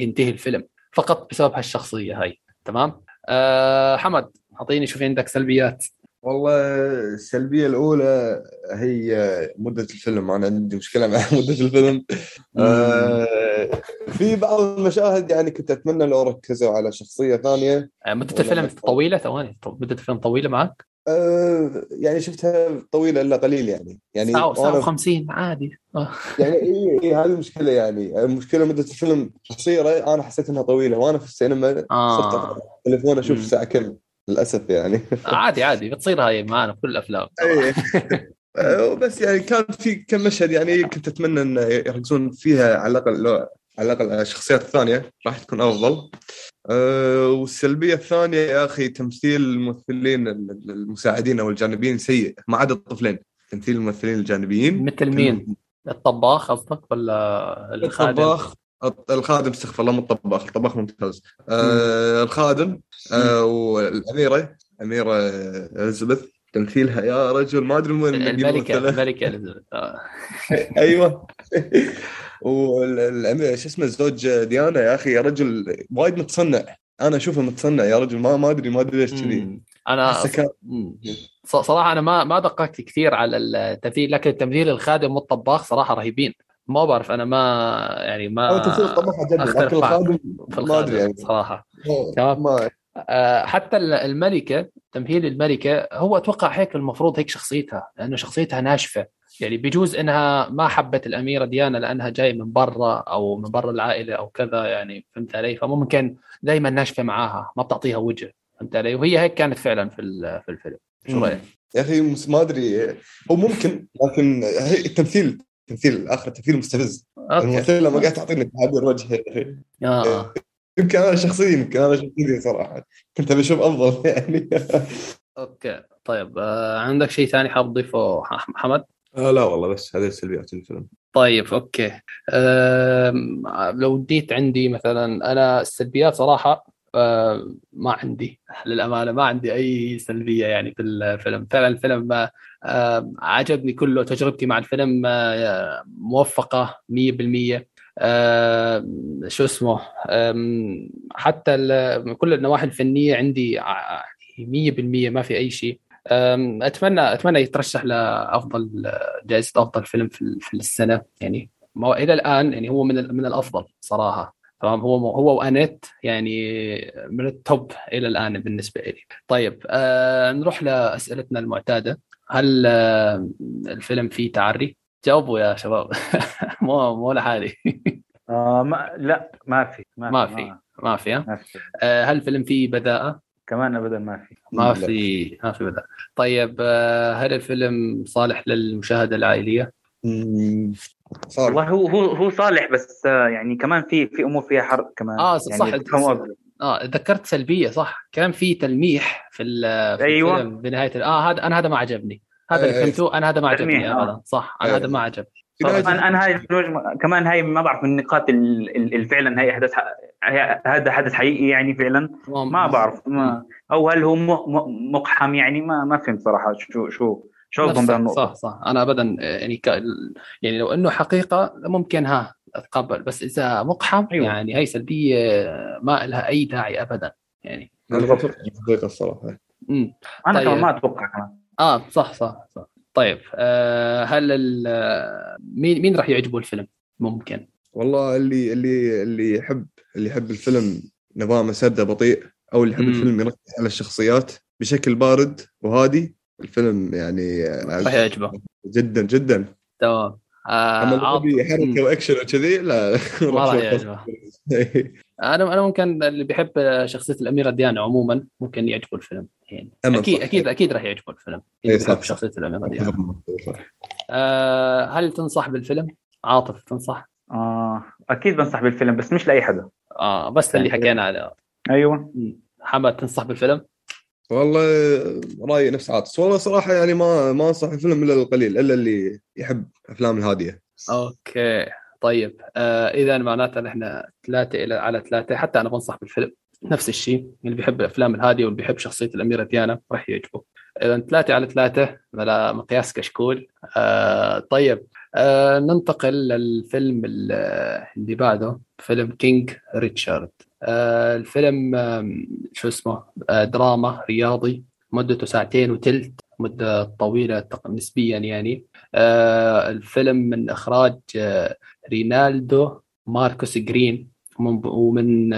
ينتهي الفيلم، فقط بسبب هالشخصيه هاي. تمام. حمد اعطيني شوف عندك سلبيات. والله السلبية الأولى هي مدة الفيلم، أنا عندي مشكلة مع مدة الفيلم. في بعض المشاهد يعني كنت أتمنى لو ركزوا على شخصية ثانية. مدة الفيلم طويلة ثواني، مدة الفيلم طويلة معك؟ يعني شفتها طويلة إلا قليل يعني ساعة 50 عادي. يعني إيه هذه المشكلة يعني، المشكلة مدة الفيلم قصيرة، أنا حسيت إنها طويلة، وأنا في السينما صرت تلفون أشوف ساعة كم للأسف يعني. عادي بتصير هاي معنا في كل الأفلام. بس يعني كان في كم مشهد يعني كنت أتمنى أن يركزون فيها على الأقل، لو على الأقل الشخصيات الثانية راح تكون أفضل. والسلبية الثانية يا أخي تمثيل الممثلين المساعدين أو الجانبيين سيء، ما عدا الطفلين. تمثيل الممثلين الجانبيين مثل مين؟ الطباخ قصدك ولا الخادم؟ الطباخ الخادم استغفر الله الطباخ، الطباخ ممتاز. الخادم والأميرة، أميرة إليزابيث تمثيلها يا رجل ما أدري من الملكة إليزابيث أيوة. والأميرة شو اسمه الزوج ديانا يا أخي يا رجل وايد متصنع، أنا أشوفه متصنع يا رجل ما أدري ليش كذي. أنا صراحة أنا ما دققت كثير على التمثيل، لكن تمثيل الخادم والطباخ صراحة رهيبين. ما بعرف أنا ما يعني ما أختلف في الخادم يعني صراحة. تمام. حتى الملكة، تمثيل الملكة هو أتوقع هيك المفروض هيك شخصيتها، لأنه شخصيتها ناشفة يعني. بيجوز إنها ما حبت الأميرة ديانا لأنها جاي من برا أو من برا العائلة أو كذا يعني، فهمت علي؟ فممكن دايما ناشفة معاها، ما بتعطيها وجه، فهمت علي؟ وهي هيك كانت فعلا في الفيلم. شو رأيك؟ يا أخي ما أدري، هو ممكن، لكن التمثيل آخر تمثيل مستفز. الممثلة ما قاعد تعطيني تعابير وجه. يمكن أنا شخصيا، صراحة كنت بشوف أفضل يعني. أوكي طيب، عندك شيء ثاني حاب تضيفه محمد؟ لا والله، بس هذه السلبيات الفيلم. طيب أوكي، لو ديت عندي مثلا أنا السلبيات صراحة ما عندي للأمانة، ما عندي أي سلبية يعني في الفيلم. فعلا الفيلم ما عجبني كله، تجربتي مع الفيلم موفقة 100%. شو اسمه حتى كل النواحي الفنية عندي 100%، ما في أي شيء. أتمنى يترشح لأفضل جائزة أفضل فيلم في السنة يعني، ما إلى الآن يعني هو من الأفضل صراحة. تمام، هو وأنت يعني من التوب إلى الآن بالنسبة لي. طيب نروح لأسئلتنا المعتادة. هل الفيلم فيه تعري؟ جاوبوا يا شباب. مو لحالي. لا ما في. هل الفيلم فيه بداءة؟ كمان أبدا ما في بداءة. طيب هل الفيلم صالح للمشاهدة العائلية؟ والله هو صالح، بس يعني كمان في امور فيها حرق كمان. صح يعني ذكرت سلبيه، صح كان في تلميح في أيوة. الفيلم بنهايه هذا ما عجبني، هذا اللي فهمته انا، هذا ما عجبني هذا صح. انا هذا ما عجبني انا هاي كمان، هاي ما بعرف من النقاط اللي فعلا هاي احداث، هذا حدث حقيقي يعني فعلا ما بعرف او هل هو مقحم يعني ما فهمت صراحه شو صح. انا ابدا يعني يعني لو انه حقيقه ممكن اتقبل، بس اذا مقحم أيوة. يعني هاي سلبيه ما لها اي داعي ابدا يعني. الحقيقه الصراحه انا طيب. ما اتوقع كمان صح. طيب هل مين راح يعجبه الفيلم؟ ممكن والله اللي يحب الفيلم نظام سرده بطيء، او اللي يحب الفيلم يركز على الشخصيات بشكل بارد وهادي، الفيلم يعني راح يعجبه جدا جدا. تمام. حركة واكشن وكذي لا راح يعجبه. انا ممكن اللي بيحب شخصية الأميرة ديانا عموما ممكن يعجبه الفيلم يعني. اكيد راح يعجبه الفيلم اللي بيحب شخصية الأميرة ديانا. هل تنصح بالفيلم عاطف؟ تنصح؟ اكيد بنصح بالفيلم، بس مش لاي حدا. بس اللي حكينا عليه. ايوه حمد تنصح بالفيلم؟ والله رأيي نفس عاطس والله صراحة يعني، ما أنصح الفيلم إلا القليل، إلا اللي يحب أفلام الهادية. أوكي طيب، إذا معناته نحن 3-3. حتى أنا بنصح بالفيلم نفس الشيء، اللي بيحب الأفلام الهادية واللي بيحب شخصية الأميرة ديانا راح يعجبه. إذا 3-3 بلا مقياس كشكول. طيب ننتقل للفيلم اللي بعده، فيلم كينغ ريتشارد. الفيلم شو اسمه دراما رياضي، مدته 2.5، مدة طويلة نسبيا يعني. الفيلم من إخراج رينالدو ماركوس جرين، ومن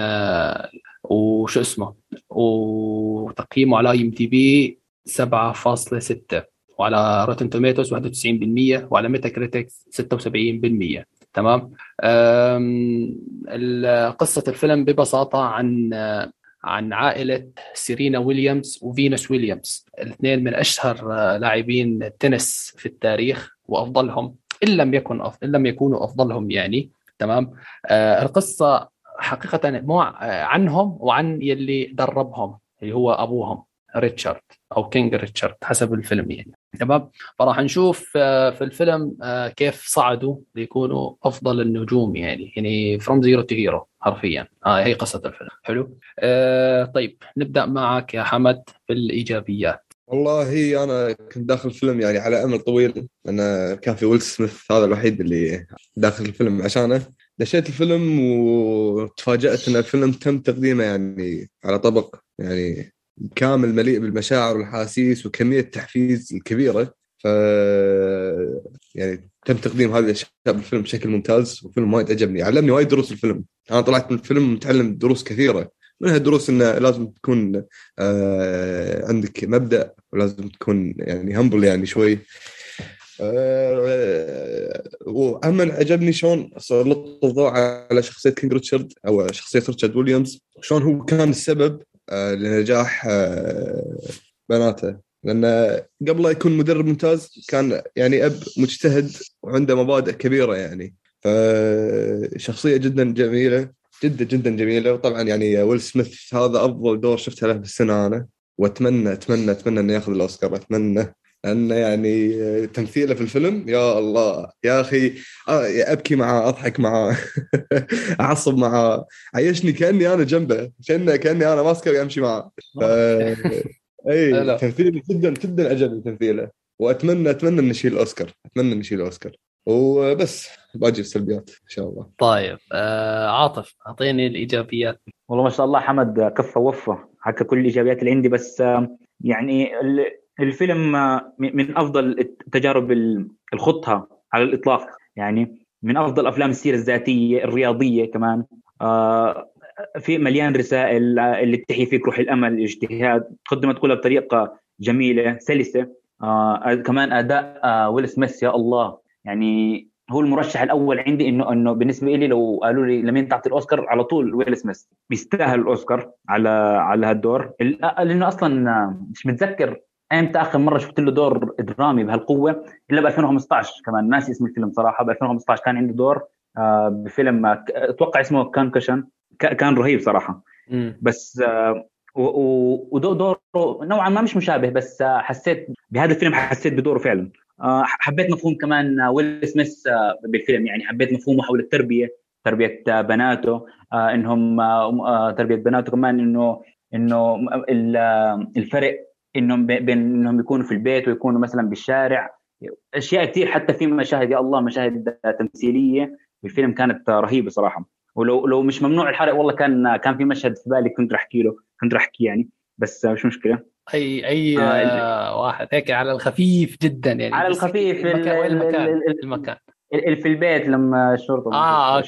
وشو اسمه، وتقييمه على IMDb 7.6، وعلى روتن توميتوز 91%، وعلى ميتا كريتكس 76%. تمام. قصة الفيلم ببساطة عن عائلة سيرينا ويليامز وفينوس ويليامز، الاثنين من أشهر لاعبين التنس في التاريخ، وأفضلهم إن لم يكونوا أفضلهم يعني. تمام. القصة حقيقة عنهم وعن يلي دربهم اللي هو أبوهم ريتشارد أو كينغ ريتشارد حسب الفيلم يعني. تمام، فراح نشوف في الفيلم كيف صعدوا ليكونوا أفضل النجوم يعني، يعني from zero to hero حرفيا. هي قصة الفيلم. حلو. طيب نبدأ معك يا حمد بالإيجابيات. والله أنا كنت داخل الفيلم يعني على أمل طويل، أنا كان في ويل سميث هذا الوحيد اللي داخل الفيلم عشانه. دشيت الفيلم وتفاجأت أن الفيلم تم تقديمه يعني على طبق يعني كامل مليء بالمشاعر والحاسيس وكمية التحفيز الكبيرة، ف يعني تم تقديم هذه الأشياء بالفيلم بشكل ممتاز. وفيلم وايد عجبني، علمني وايد دروس الفيلم. أنا طلعت من الفيلم متعلم دروس كثيرة، منها الدروس إنه لازم تكون عندك مبدأ، ولازم تكون يعني humble يعني شوي. وأمن عجبني شون سلط الضوء على شخصية كينغ ريتشارد أو شخصية ريتشارد ويليامز، شون هو كان السبب لنجاح بناته، لأن قبله يكون مدرب ممتاز كان يعني أب مجتهد وعنده مبادئ كبيرة يعني. فشخصية جدا جميلة، جدا جدا جميلة. وطبعا يعني ويل سميث هذا أفضل دور شفتها له بالسنة أنا، وأتمنى أتمنى أتمنى أن يأخذ الأوسكار، أتمنى أن يعني تمثيله في الفيلم. يا الله يا أخي، أبكي معه، أضحك معه، أعصب معه، عيشني كأني أنا جنبه، كأني أنا ماسكه وأمشي معه. أي تمثيل جدا جدا عجبني تمثيله، وأتمنى أتمنى أن يشيل الأوسكار، أتمنى أن يشيل الأوسكار. وبس باجي السلبيات إن شاء الله. طيب عاطف أعطيني الإيجابيات. والله ما شاء الله حمد كفة وفة حكى كل الإيجابيات اللي عندي، بس يعني الفيلم من أفضل التجارب الخطها على الإطلاق، يعني من أفضل أفلام السيرة الذاتية الرياضية كمان. في مليان رسائل اللي بتحيي فيك روح الأمل الاجتهاد، قدمت كلها بطريقة جميلة سلسة. كمان أداء ويل سميث يا الله، يعني هو المرشح الأول عندي، إنه بالنسبة لي لو قالوا لي لمين تعطي الأوسكار على طول ويل سميث بيستاهل الأوسكار على هالدور، لأنه أصلا مش متذكر امتى اخر مره شفت له دور درامي بهالقوه الا ب 2015. كمان ناسي اسم الفيلم صراحه، ب 2015 كان عنده دور بفيلم اتوقع اسمه كانكشن، كان رهيب صراحه. بس ودوره نوعا ما مش مشابه، بس حسيت بهذا الفيلم، حسيت بدوره فعلا. حبيت مفهوم كمان ويل سميث بالفيلم، يعني حبيت مفهومه حول التربيه، تربيه بناته، انهم تربيه بناته كمان، انه الفرق إنهم بين إنهم يكونوا في البيت ويكونوا مثلا بالشارع. أشياء كتير، حتى في مشاهد يا الله مشاهد تمثيلية بالفيلم كانت رهيبة صراحة. ولو مش ممنوع الحرق والله كان في مشهد في بالي كنت رح أحكي يعني، بس مش مشكلة. أي واحد هيك على الخفيف جدا يعني، على الخفيف المكان في البيت لما الشرطة أوكي.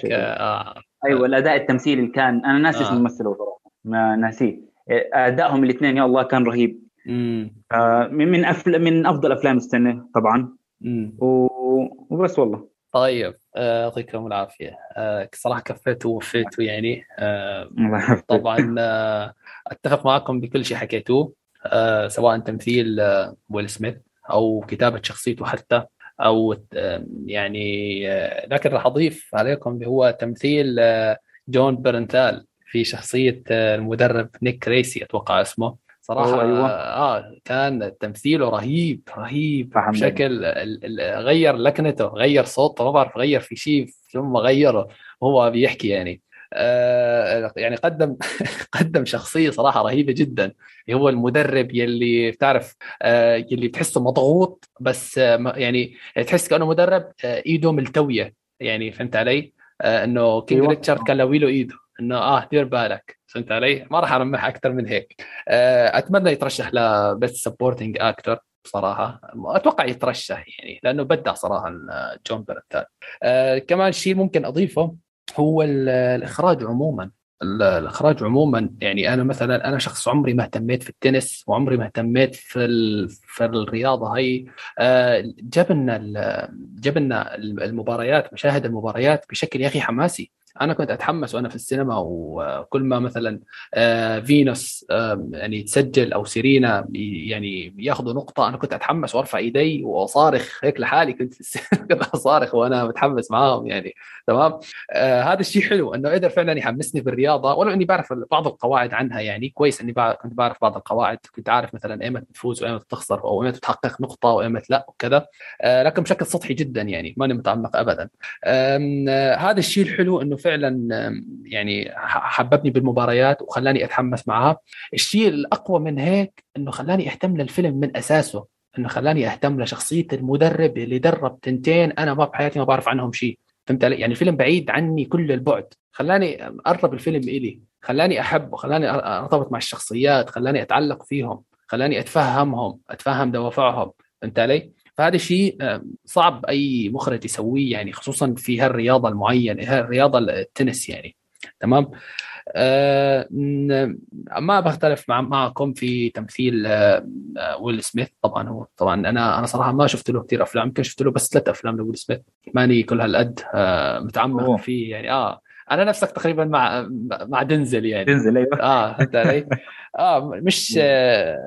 أيوة الأداء التمثيلي اللي كان أنا ناسي اسم الممثل صراحة، ما ناسي. أدائهم الاثنين يا الله كان رهيب. من أفضل أفلام السنة طبعا. وبس والله. طيب يعطيكم العافية. صراحة كفيت ووفيتوا يعني. طبعا أتفق معكم بكل شيء حكيتوه، سواء تمثيل ويل سميث أو كتابة شخصيته حتى، أو يعني لكن راح أضيف عليكم هو تمثيل جون برنتال في شخصية المدرب نيك ريسي أتوقع اسمه صراحة. أيوة. كان تمثيله رهيب رهيب بشكل غير لكنته، غير صوته، ما بعرف غير في شيء ثم غيره وهو بيحكي يعني. يعني قدم شخصية صراحة رهيبة جدا. هو المدرب يلي بتعرف يلي بتحسه مضغوط، بس يعني تحس كأنه مدرب إيده ملتوية يعني، فهمت علي؟ إنه كينغ ريتشارد كان لوي له إيده إنه دير بالك، فهمت علي؟ ما راح أرمح أكثر من هيك. أتمنى يترشح لبست سبورتينج أكتر صراحة، أتوقع يترشح يعني لأنه بدع صراحة جون برنتال. كمان شيء ممكن أضيفه هو الإخراج عموما. الإخراج عموما يعني أنا مثلا شخص عمري ما اهتميت في التنس، وعمري ما اهتميت في الرياضة هاي. جبنا المباريات، مشاهد المباريات بشكل يا أخي حماسي. انا كنت اتحمس وانا في السينما، وكل ما مثلا فينوس يعني تسجل او سيرينا يعني ياخذوا نقطه انا كنت اتحمس وارفع ايدي واصارخ هيك لحالي، كنت في السينما كنت اصارخ وانا متحمس معاهم يعني. تمام، هذا الشيء حلو انه قدر فعلا يحمسني بالرياضه، ولو اني بعرف بعض القواعد عنها يعني كويس، اني كنت بعرف بعض القواعد، كنت عارف مثلا ايمت تفوز وايمت تخسر او ايمت تحقق نقطه وايمت لا وكذا، لكن بشكل سطحي جدا يعني ماني متعمق ابدا. هذا الشيء الحلو انه فعلا يعني حببني بالمباريات وخلاني اتحمس معها. الشيء الاقوى من هيك انه خلاني اهتم للفيلم من اساسه، انه خلاني اهتم لشخصيه المدرب اللي درب تنتين انا ما بحياتي ما بعرف عنهم شيء، فهمت علي؟ يعني الفيلم بعيد عني كل البعد، خلاني اقرب الفيلم الي، خلاني احبه، خلاني ارتبط مع الشخصيات، خلاني اتعلق فيهم، خلاني اتفهمهم، اتفهم دوافعهم، فهمت علي؟ فهذا شيء صعب أي مخرج يسويه يعني، خصوصا في هالرياضة المعينة، هالرياضة التنس يعني. تمام، ما بختلف معكم في تمثيل ويل سميث طبعا. هو طبعا انا صراحه ما شفت له كثير افلام، يمكن شفت له بس 3 افلام لويل سميث، ماني كل هالقد متعمق فيه يعني. انا نفسك تقريبا مع دنزل يعني، دنزل ايوه انت علي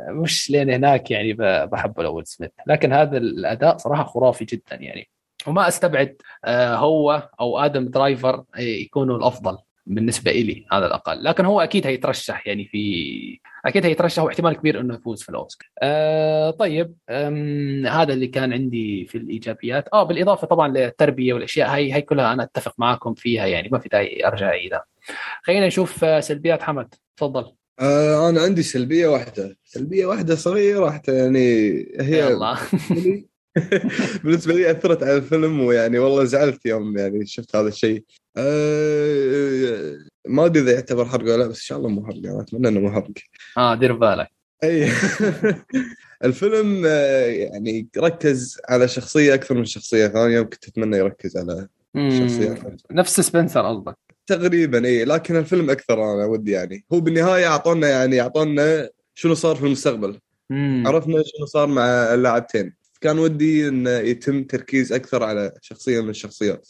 مش لين هناك يعني بحبه لويل سميث، لكن هذا الاداء صراحه خرافي جدا يعني، وما استبعد هو او آدم درايفر يكونوا الافضل بالنسبه لي على الاقل، لكن هو اكيد هيترشح يعني، في اكيد هيترشح واحتمال كبير انه يفوز في الاوسكار. طيب، هذا اللي كان عندي في الايجابيات. بالاضافه طبعا للتربيه والاشياء هاي كلها انا اتفق معكم فيها يعني، ما في داعي ارجع اعيدها. خلينا نشوف سلبيات. حمد تفضل. انا عندي سلبيه واحده صغيره حتى يعني، هي بالنسبه لي اثرت على الفيلم، ويعني والله زعلت يوم يعني شفت هذا الشيء. ما ادري اذا يعتبر حرق ولا لا، بس ان شاء الله مو حرق يعني، اتمنى انه مو حرق. دير بالك. اي الفيلم يعني ركز على شخصيه اكثر من شخصيه ثانيه، وكنت اتمنى يركز على شخصيه نفس سبنسر قصدك تقريبا. اي لكن الفيلم اكثر، انا ودي يعني هو بالنهايه اعطونا شنو صار في المستقبل، عرفنا شنو صار مع اللاعبتين، كان ودي إن يتم تركيز أكثر على شخصية من الشخصيات.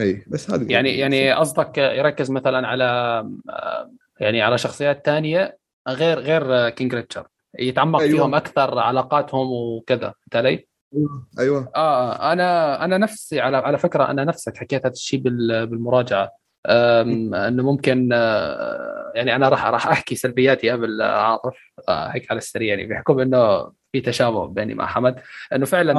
أي بس هذا يعني قصدك يركز مثلاً على يعني على شخصيات تانية غير كينغ ريتشارد، يتعمق فيهم أكثر، علاقاتهم وكذا، تالي. أيوة. أنا نفسي على فكرة، أنا نفسك حكيت هذا الشيء بالمراجعة، إنه ممكن يعني أنا راح أحكي سلبياتي قبل عاطف هيك على السريع يعني، بحكم إنه في تشابه بيني مع حمد، انه فعلا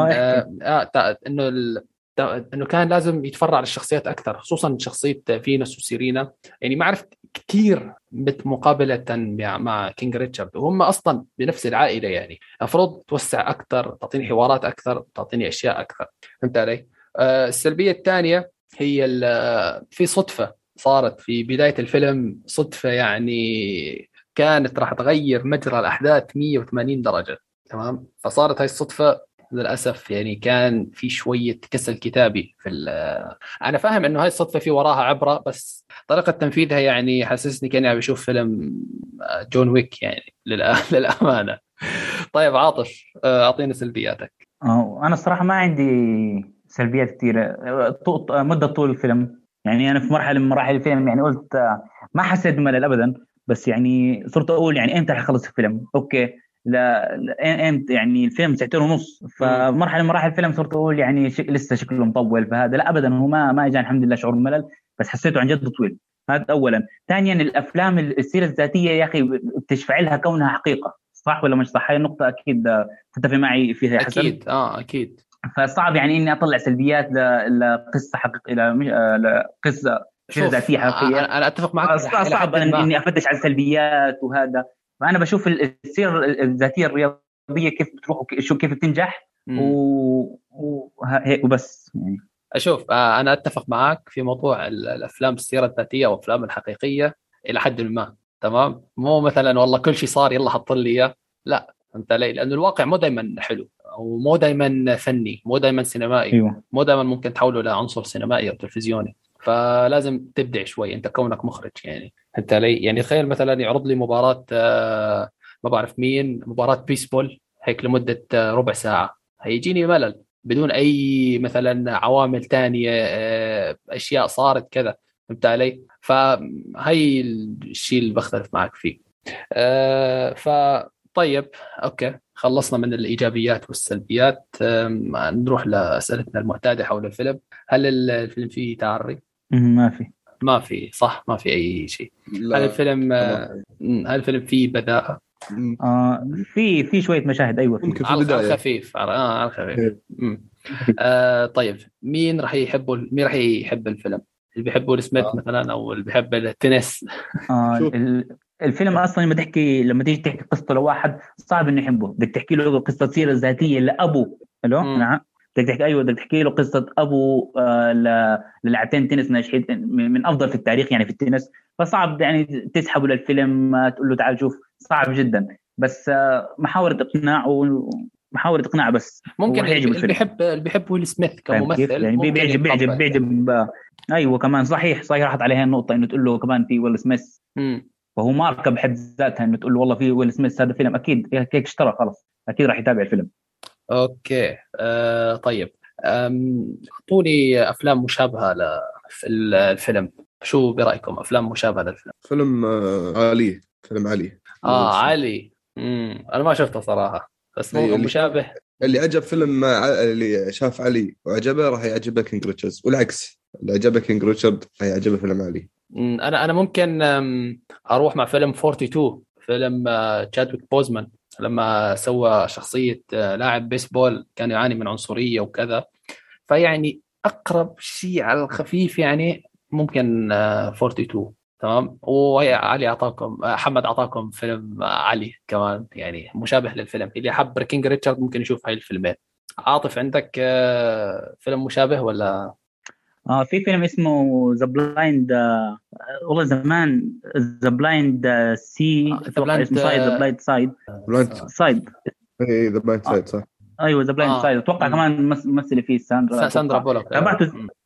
انه كان لازم يتفرع للشخصيات اكثر، خصوصا شخصيه فينوس وسيرينا يعني، ما عرفت كثير مقابله مع كينغ ريتشارد، وهم اصلا بنفس العائله يعني، المفروض توسع اكثر، تعطيني حوارات اكثر، تعطيني اشياء اكثر، فهمت علي؟ السلبيه الثانيه هي في صدفه صارت في بدايه الفيلم، صدفه يعني كانت راح تغير مجرى الاحداث 180 درجه. تمام، فصارت هاي الصدفة للأسف يعني، كان في شوية كسل كتابي في أنا فاهم إنه هاي الصدفة في وراها عبرة، بس طريقة تنفيذها يعني حسسني كأني عم بشوف فيلم جون ويك يعني للأمانة. طيب عاطف، أعطينا سلبياتك. أنا الصراحة ما عندي سلبيات كتيرة. مدة طول الفيلم يعني، أنا في مرحلة من مراحل الفيلم يعني قلت ما حسيت بملل أبدا، بس يعني صرت أقول يعني إمتى رح يخلص الفيلم؟ أوكي، لا يعني الفيلم ساعتين ونص، فمرحله من مراحل الفيلم صرت اقول يعني لسه شكله مطول، فهذا لا ابدا، هو ما اجاني الحمد لله شعور ملل، بس حسيته عن جد طويل. هذا اولا. ثانيا، الافلام السيره الذاتيه يا اخي بتشفع لها كونها حقيقه، صح ولا مش صح؟ هاي النقطه اكيد تتفق معي فيها يا حسن. اكيد اكيد. فصعب يعني اني اطلع سلبيات لقصه حقيقيه، لقصه سيره ذاتيه حقيقيه. انا اتفق معك، صعب اني افتش على السلبيات وهذا، فأنا بشوف السيرة الذاتية الرياضية كيف بتروح وشو كيف بتنجح وبس يعني. أشوف أنا أتفق معك في موضوع الأفلام السيرة الذاتية والأفلام الحقيقية إلى حد ما، تمام؟ مو مثلا والله كل شيء صار يلا حط لي، لا أنت ليه، لأن الواقع مو دايما حلو، ومو دايما فني، مو دايما سينمائي. أيوة. مو دايما ممكن تحوله لعنصر سينمائي أو تلفزيوني، فلازم تبدع شوي أنت كونك مخرج يعني. أنت لي يعني تخيل مثلا يعرض لي مباراة ما بعرف مين، مباراة بيسبول هيك لمدة ربع ساعة، هيجيني ملل بدون أي مثلا عوامل تانية، أشياء صارت كذا، فهمت علي؟ فهي الشيء اللي بختلف معك فيه. فطيب أوكي، خلصنا من الإيجابيات والسلبيات. نروح لأسئلتنا المعتادة حول الفيلم. هل الفيلم فيه تعري؟ ما في صح، ما في أي شيء. هل الفيلم فيه بداءة؟ في شوية مشاهد، أيوة على خفيف، على خفيف. طيب مين راح يحبوا، مين راح يحب الفيلم؟ اللي بيحبوا السميث مثلا، أو اللي بيحب التنس. الفيلم اصلا لما تيجي تحكي قصته لواحد صعب انه يحبه، بدك تحكي له قصه سيره ذاتيه لابوه. الو نعم، بدك تحكي، ايوه بدك تحكي له قصه ابو للاعبين تنس ناجحين من افضل في التاريخ يعني في التنس، فصعب يعني تسحبه للفيلم تقول له تعال شوف، صعب جدا. بس محاولة اقناع بس. ممكن اللي بيحب ويل سميث كممثل يعني بيعجب. ايوه كمان صحيح راحت عليها النقطه، انه تقول له كمان في ويل سميث، وهو ماركة بحد ذاتها، انه تقول له والله في ويل سميث هذا فيلم، اكيد هيك اشترى خلص، اكيد راح يتابع الفيلم. اوكي طيب، اعطوني افلام مشابهه للفيلم، شو برايكم افلام مشابهه للفيلم؟ فيلم عالي عالي. انا ما شفته صراحه، بس هو مشابه. اللي عجب فيلم اللي شاف علي وعجبه راح يعجبه كينغ ريتشارد، والعكس اللي عجبه كينغ ريتشارد راح يعجبه فيلم علي. انا ممكن اروح مع فيلم 42، فيلم تشادويك بوزمان لما سوى شخصيه لاعب بيسبول كان يعاني من عنصريه وكذا، فيعني اقرب شيء على الخفيف يعني ممكن 42. تمام. وعلي اعطاكم، محمد اعطاكم فيلم علي كمان يعني مشابه للفيلم، اللي حب كينغ ريتشارد ممكن يشوف هاي الفيلمين. عاطف عندك فيلم مشابه ولا؟ في فيلم اسمه ذا بلايند، والله زمان ذا بلايند سي، ذا بلايند سايد اي ذا بلايند سايد صح، ايوه ذا بلايند سايد. اتوقع كمان مثل فيه ساندرا بولوك.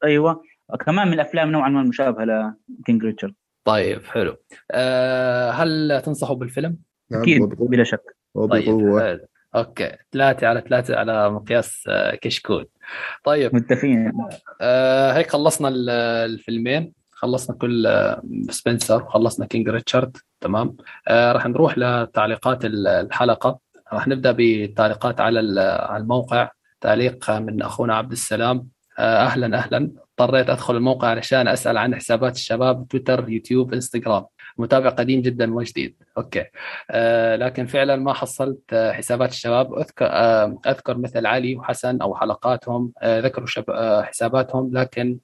ايوه كمان من الافلام نوعا ما مشابهه لكينغ ريتشارد. طيب حلو، هل تنصحوا بالفيلم؟ اكيد بلا شك. طيب اوكي، 3/3 على مقياس كشكول. طيب متفقين. هيك خلصنا الفيلمين، خلصنا كل سبنسر وخلصنا كينغ ريتشارد. تمام. راح نروح لتعليقات الحلقة. راح نبدأ بتعليقات على الموقع. تعليق من أخونا عبد السلام. أهلا، اضطريت أدخل الموقع علشان أسأل عن حسابات الشباب، تويتر، يوتيوب، إنستغرام، متابع قديم جدا وجديد. أوكي. لكن فعلا ما حصلت حسابات الشباب. أذكر مثل علي وحسن أو حلقاتهم، ذكروا حساباتهم، لكن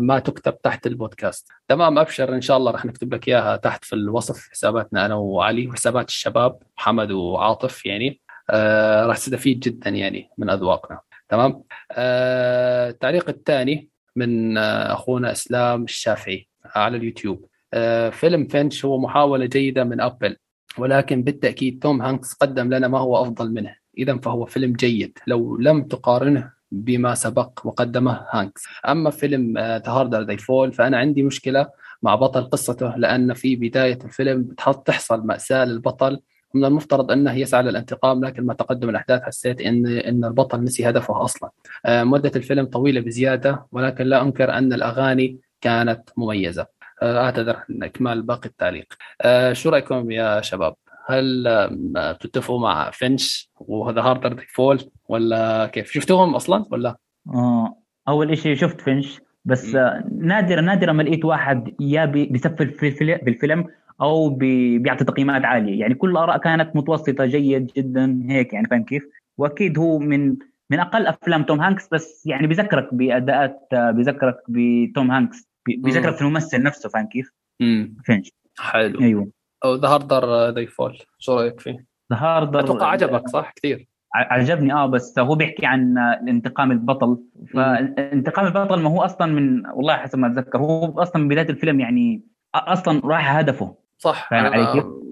ما تكتب تحت البودكاست. تمام، أبشر إن شاء الله رح نكتب لك إياها تحت في الوصف، حساباتنا أنا وعلي وحسابات الشباب محمد وعاطف، يعني رح تستفيد جدا يعني من أذواقنا. تمام. التعليق الثاني من أخونا إسلام الشافعي على اليوتيوب. فيلم فينش هو محاولة جيدة من آبل، ولكن بالتأكيد توم هانكس قدم لنا ما هو أفضل منه، إذن فهو فيلم جيد لو لم تقارنه بما سبق وقدمه هانكس. أما فيلم ذا هاردر ذي فول فأنا عندي مشكلة مع بطل قصته، لأن في بداية الفيلم تحصل مأساة للبطل، من المفترض أنه يسعى للانتقام، لكن مع تقدم الأحداث حسيت أن البطل نسي هدفه أصلا. مدة الفيلم طويلة بزيادة، ولكن لا أنكر أن الأغاني كانت مميزة. أعتذر عن إكمال باقي التعليق. شو رأيكم يا شباب؟ هل تتفقوا مع فينش وهذا هاردر ذي فول ولا كيف؟ شفتوهم أصلاً ولا؟ أول إشي شفت فينش بس نادر ما لقيت واحد بيسفل بالفيلم أو بيعطي تقييمات عالية، يعني كل الآراء كانت متوسطة، جيد جدا هيك يعني، فاهم كيف؟ وأكيد هو من أقل أفلام توم هانكس، بس يعني بيذكرك بأداءات، بيذكرك بتوم هانكس، بيذكر في الممثل نفسه، فاهم كيف؟ فينش حلو. ايوه او ذا هاردر ذي فول، شو رايك فيه؟ ذا هاردر اتوقع عجبك صح؟ كثير عجبني بس هو بيحكي عن انتقام البطل، فانتقام البطل ما هو اصلا من، والله حسب ما اتذكر هو اصلا من بدايه الفيلم يعني اصلا رايح هدفه صح.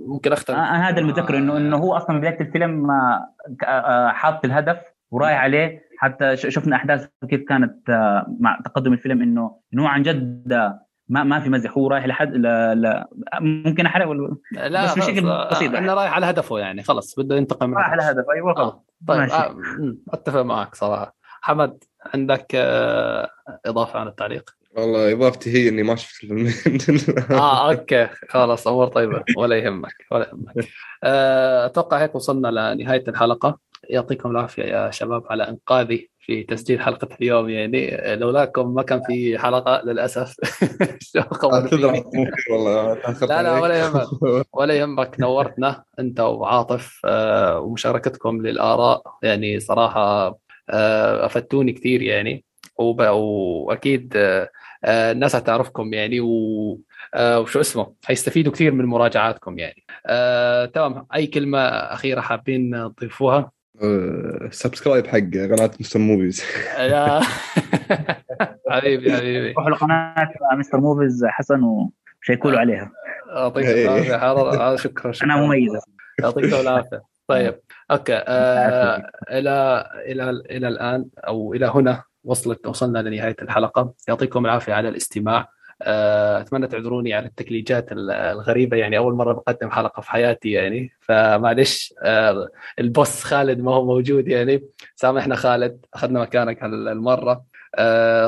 ممكن اختلف، هذا المتذكر انه هو اصلا من بدايه الفيلم حاط الهدف ورايح عليه، حتى شفنا أحداث كيف كانت مع تقدم الفيلم، إنه عن جد ما في مزح، هو رايح لحد لا ممكن أحرق لا بس بشكل بسيط، إنه رايح على هدفه يعني، خلص بده ينتقم، رايح على هدف. أيوة طيب أتفق معك صراحة. حمد عندك إضافة عن التعليق؟ والله إضافتي هي إني ما شفت الفيلمين. أوكي خلاص أمور طيبة ولا يهمك ولا يهمك. أتوقع هيك وصلنا لنهاية الحلقة. يعطيكم العافية يا شباب على إنقاذي في تسجيل حلقة اليوم، يعني لولاكم ما كان في حلقة للأسف. لا ولا يهمك ولا يهمك، نورتنا أنت وعاطف ومشاركتكم للآراء، يعني صراحة أفدتوني كثير يعني، وأكيد الناس هتعرفكم يعني وشو اسمه هيستفيدوا كثير من مراجعاتكم يعني. تمام، أي كلمة أخيرة حابين تضيفوها؟ سبسكرايب حق قناة مستر موفيز. حبيبي روحوا لقناة مستر موفيز حسن وشيكولوا عليها. أعطيك العافية، شكرا أنا مميزة. أعطيك العافية. طيب أوكي، إلى الآن أو إلى هنا وصلنا لنهاية الحلقة. يعطيكم العافية على الاستماع. أتمنى تعذروني على التكليجات الغريبة، يعني أول مرة بقدم حلقة في حياتي يعني، فمعلش البوس خالد ما هو موجود يعني، سامحنا خالد، أخذنا مكانك هالمرة.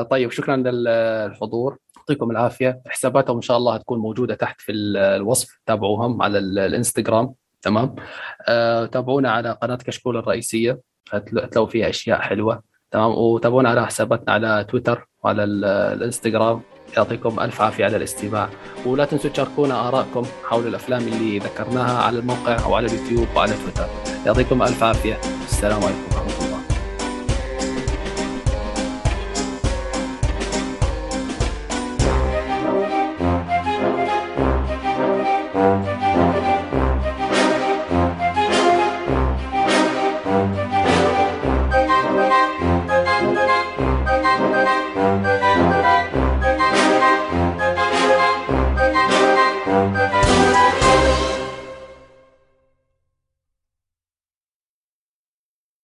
طيب شكرا للحضور، يعطيكم العافية. حساباتهم إن شاء الله هتكون موجودة تحت في الوصف، تابعوهم على الإنستغرام. تمام، تابعونا على قناة كشكول الرئيسية، هتلاقوا فيها أشياء حلوة. تمام، وتابعونا على حساباتنا على تويتر وعلى الإنستغرام. يعطيكم ألف عافية على الاستماع، ولا تنسوا تشاركونا آراءكم حول الأفلام اللي ذكرناها على الموقع أو على اليوتيوب وعلى تويتر. يعطيكم ألف عافية، السلام عليكم.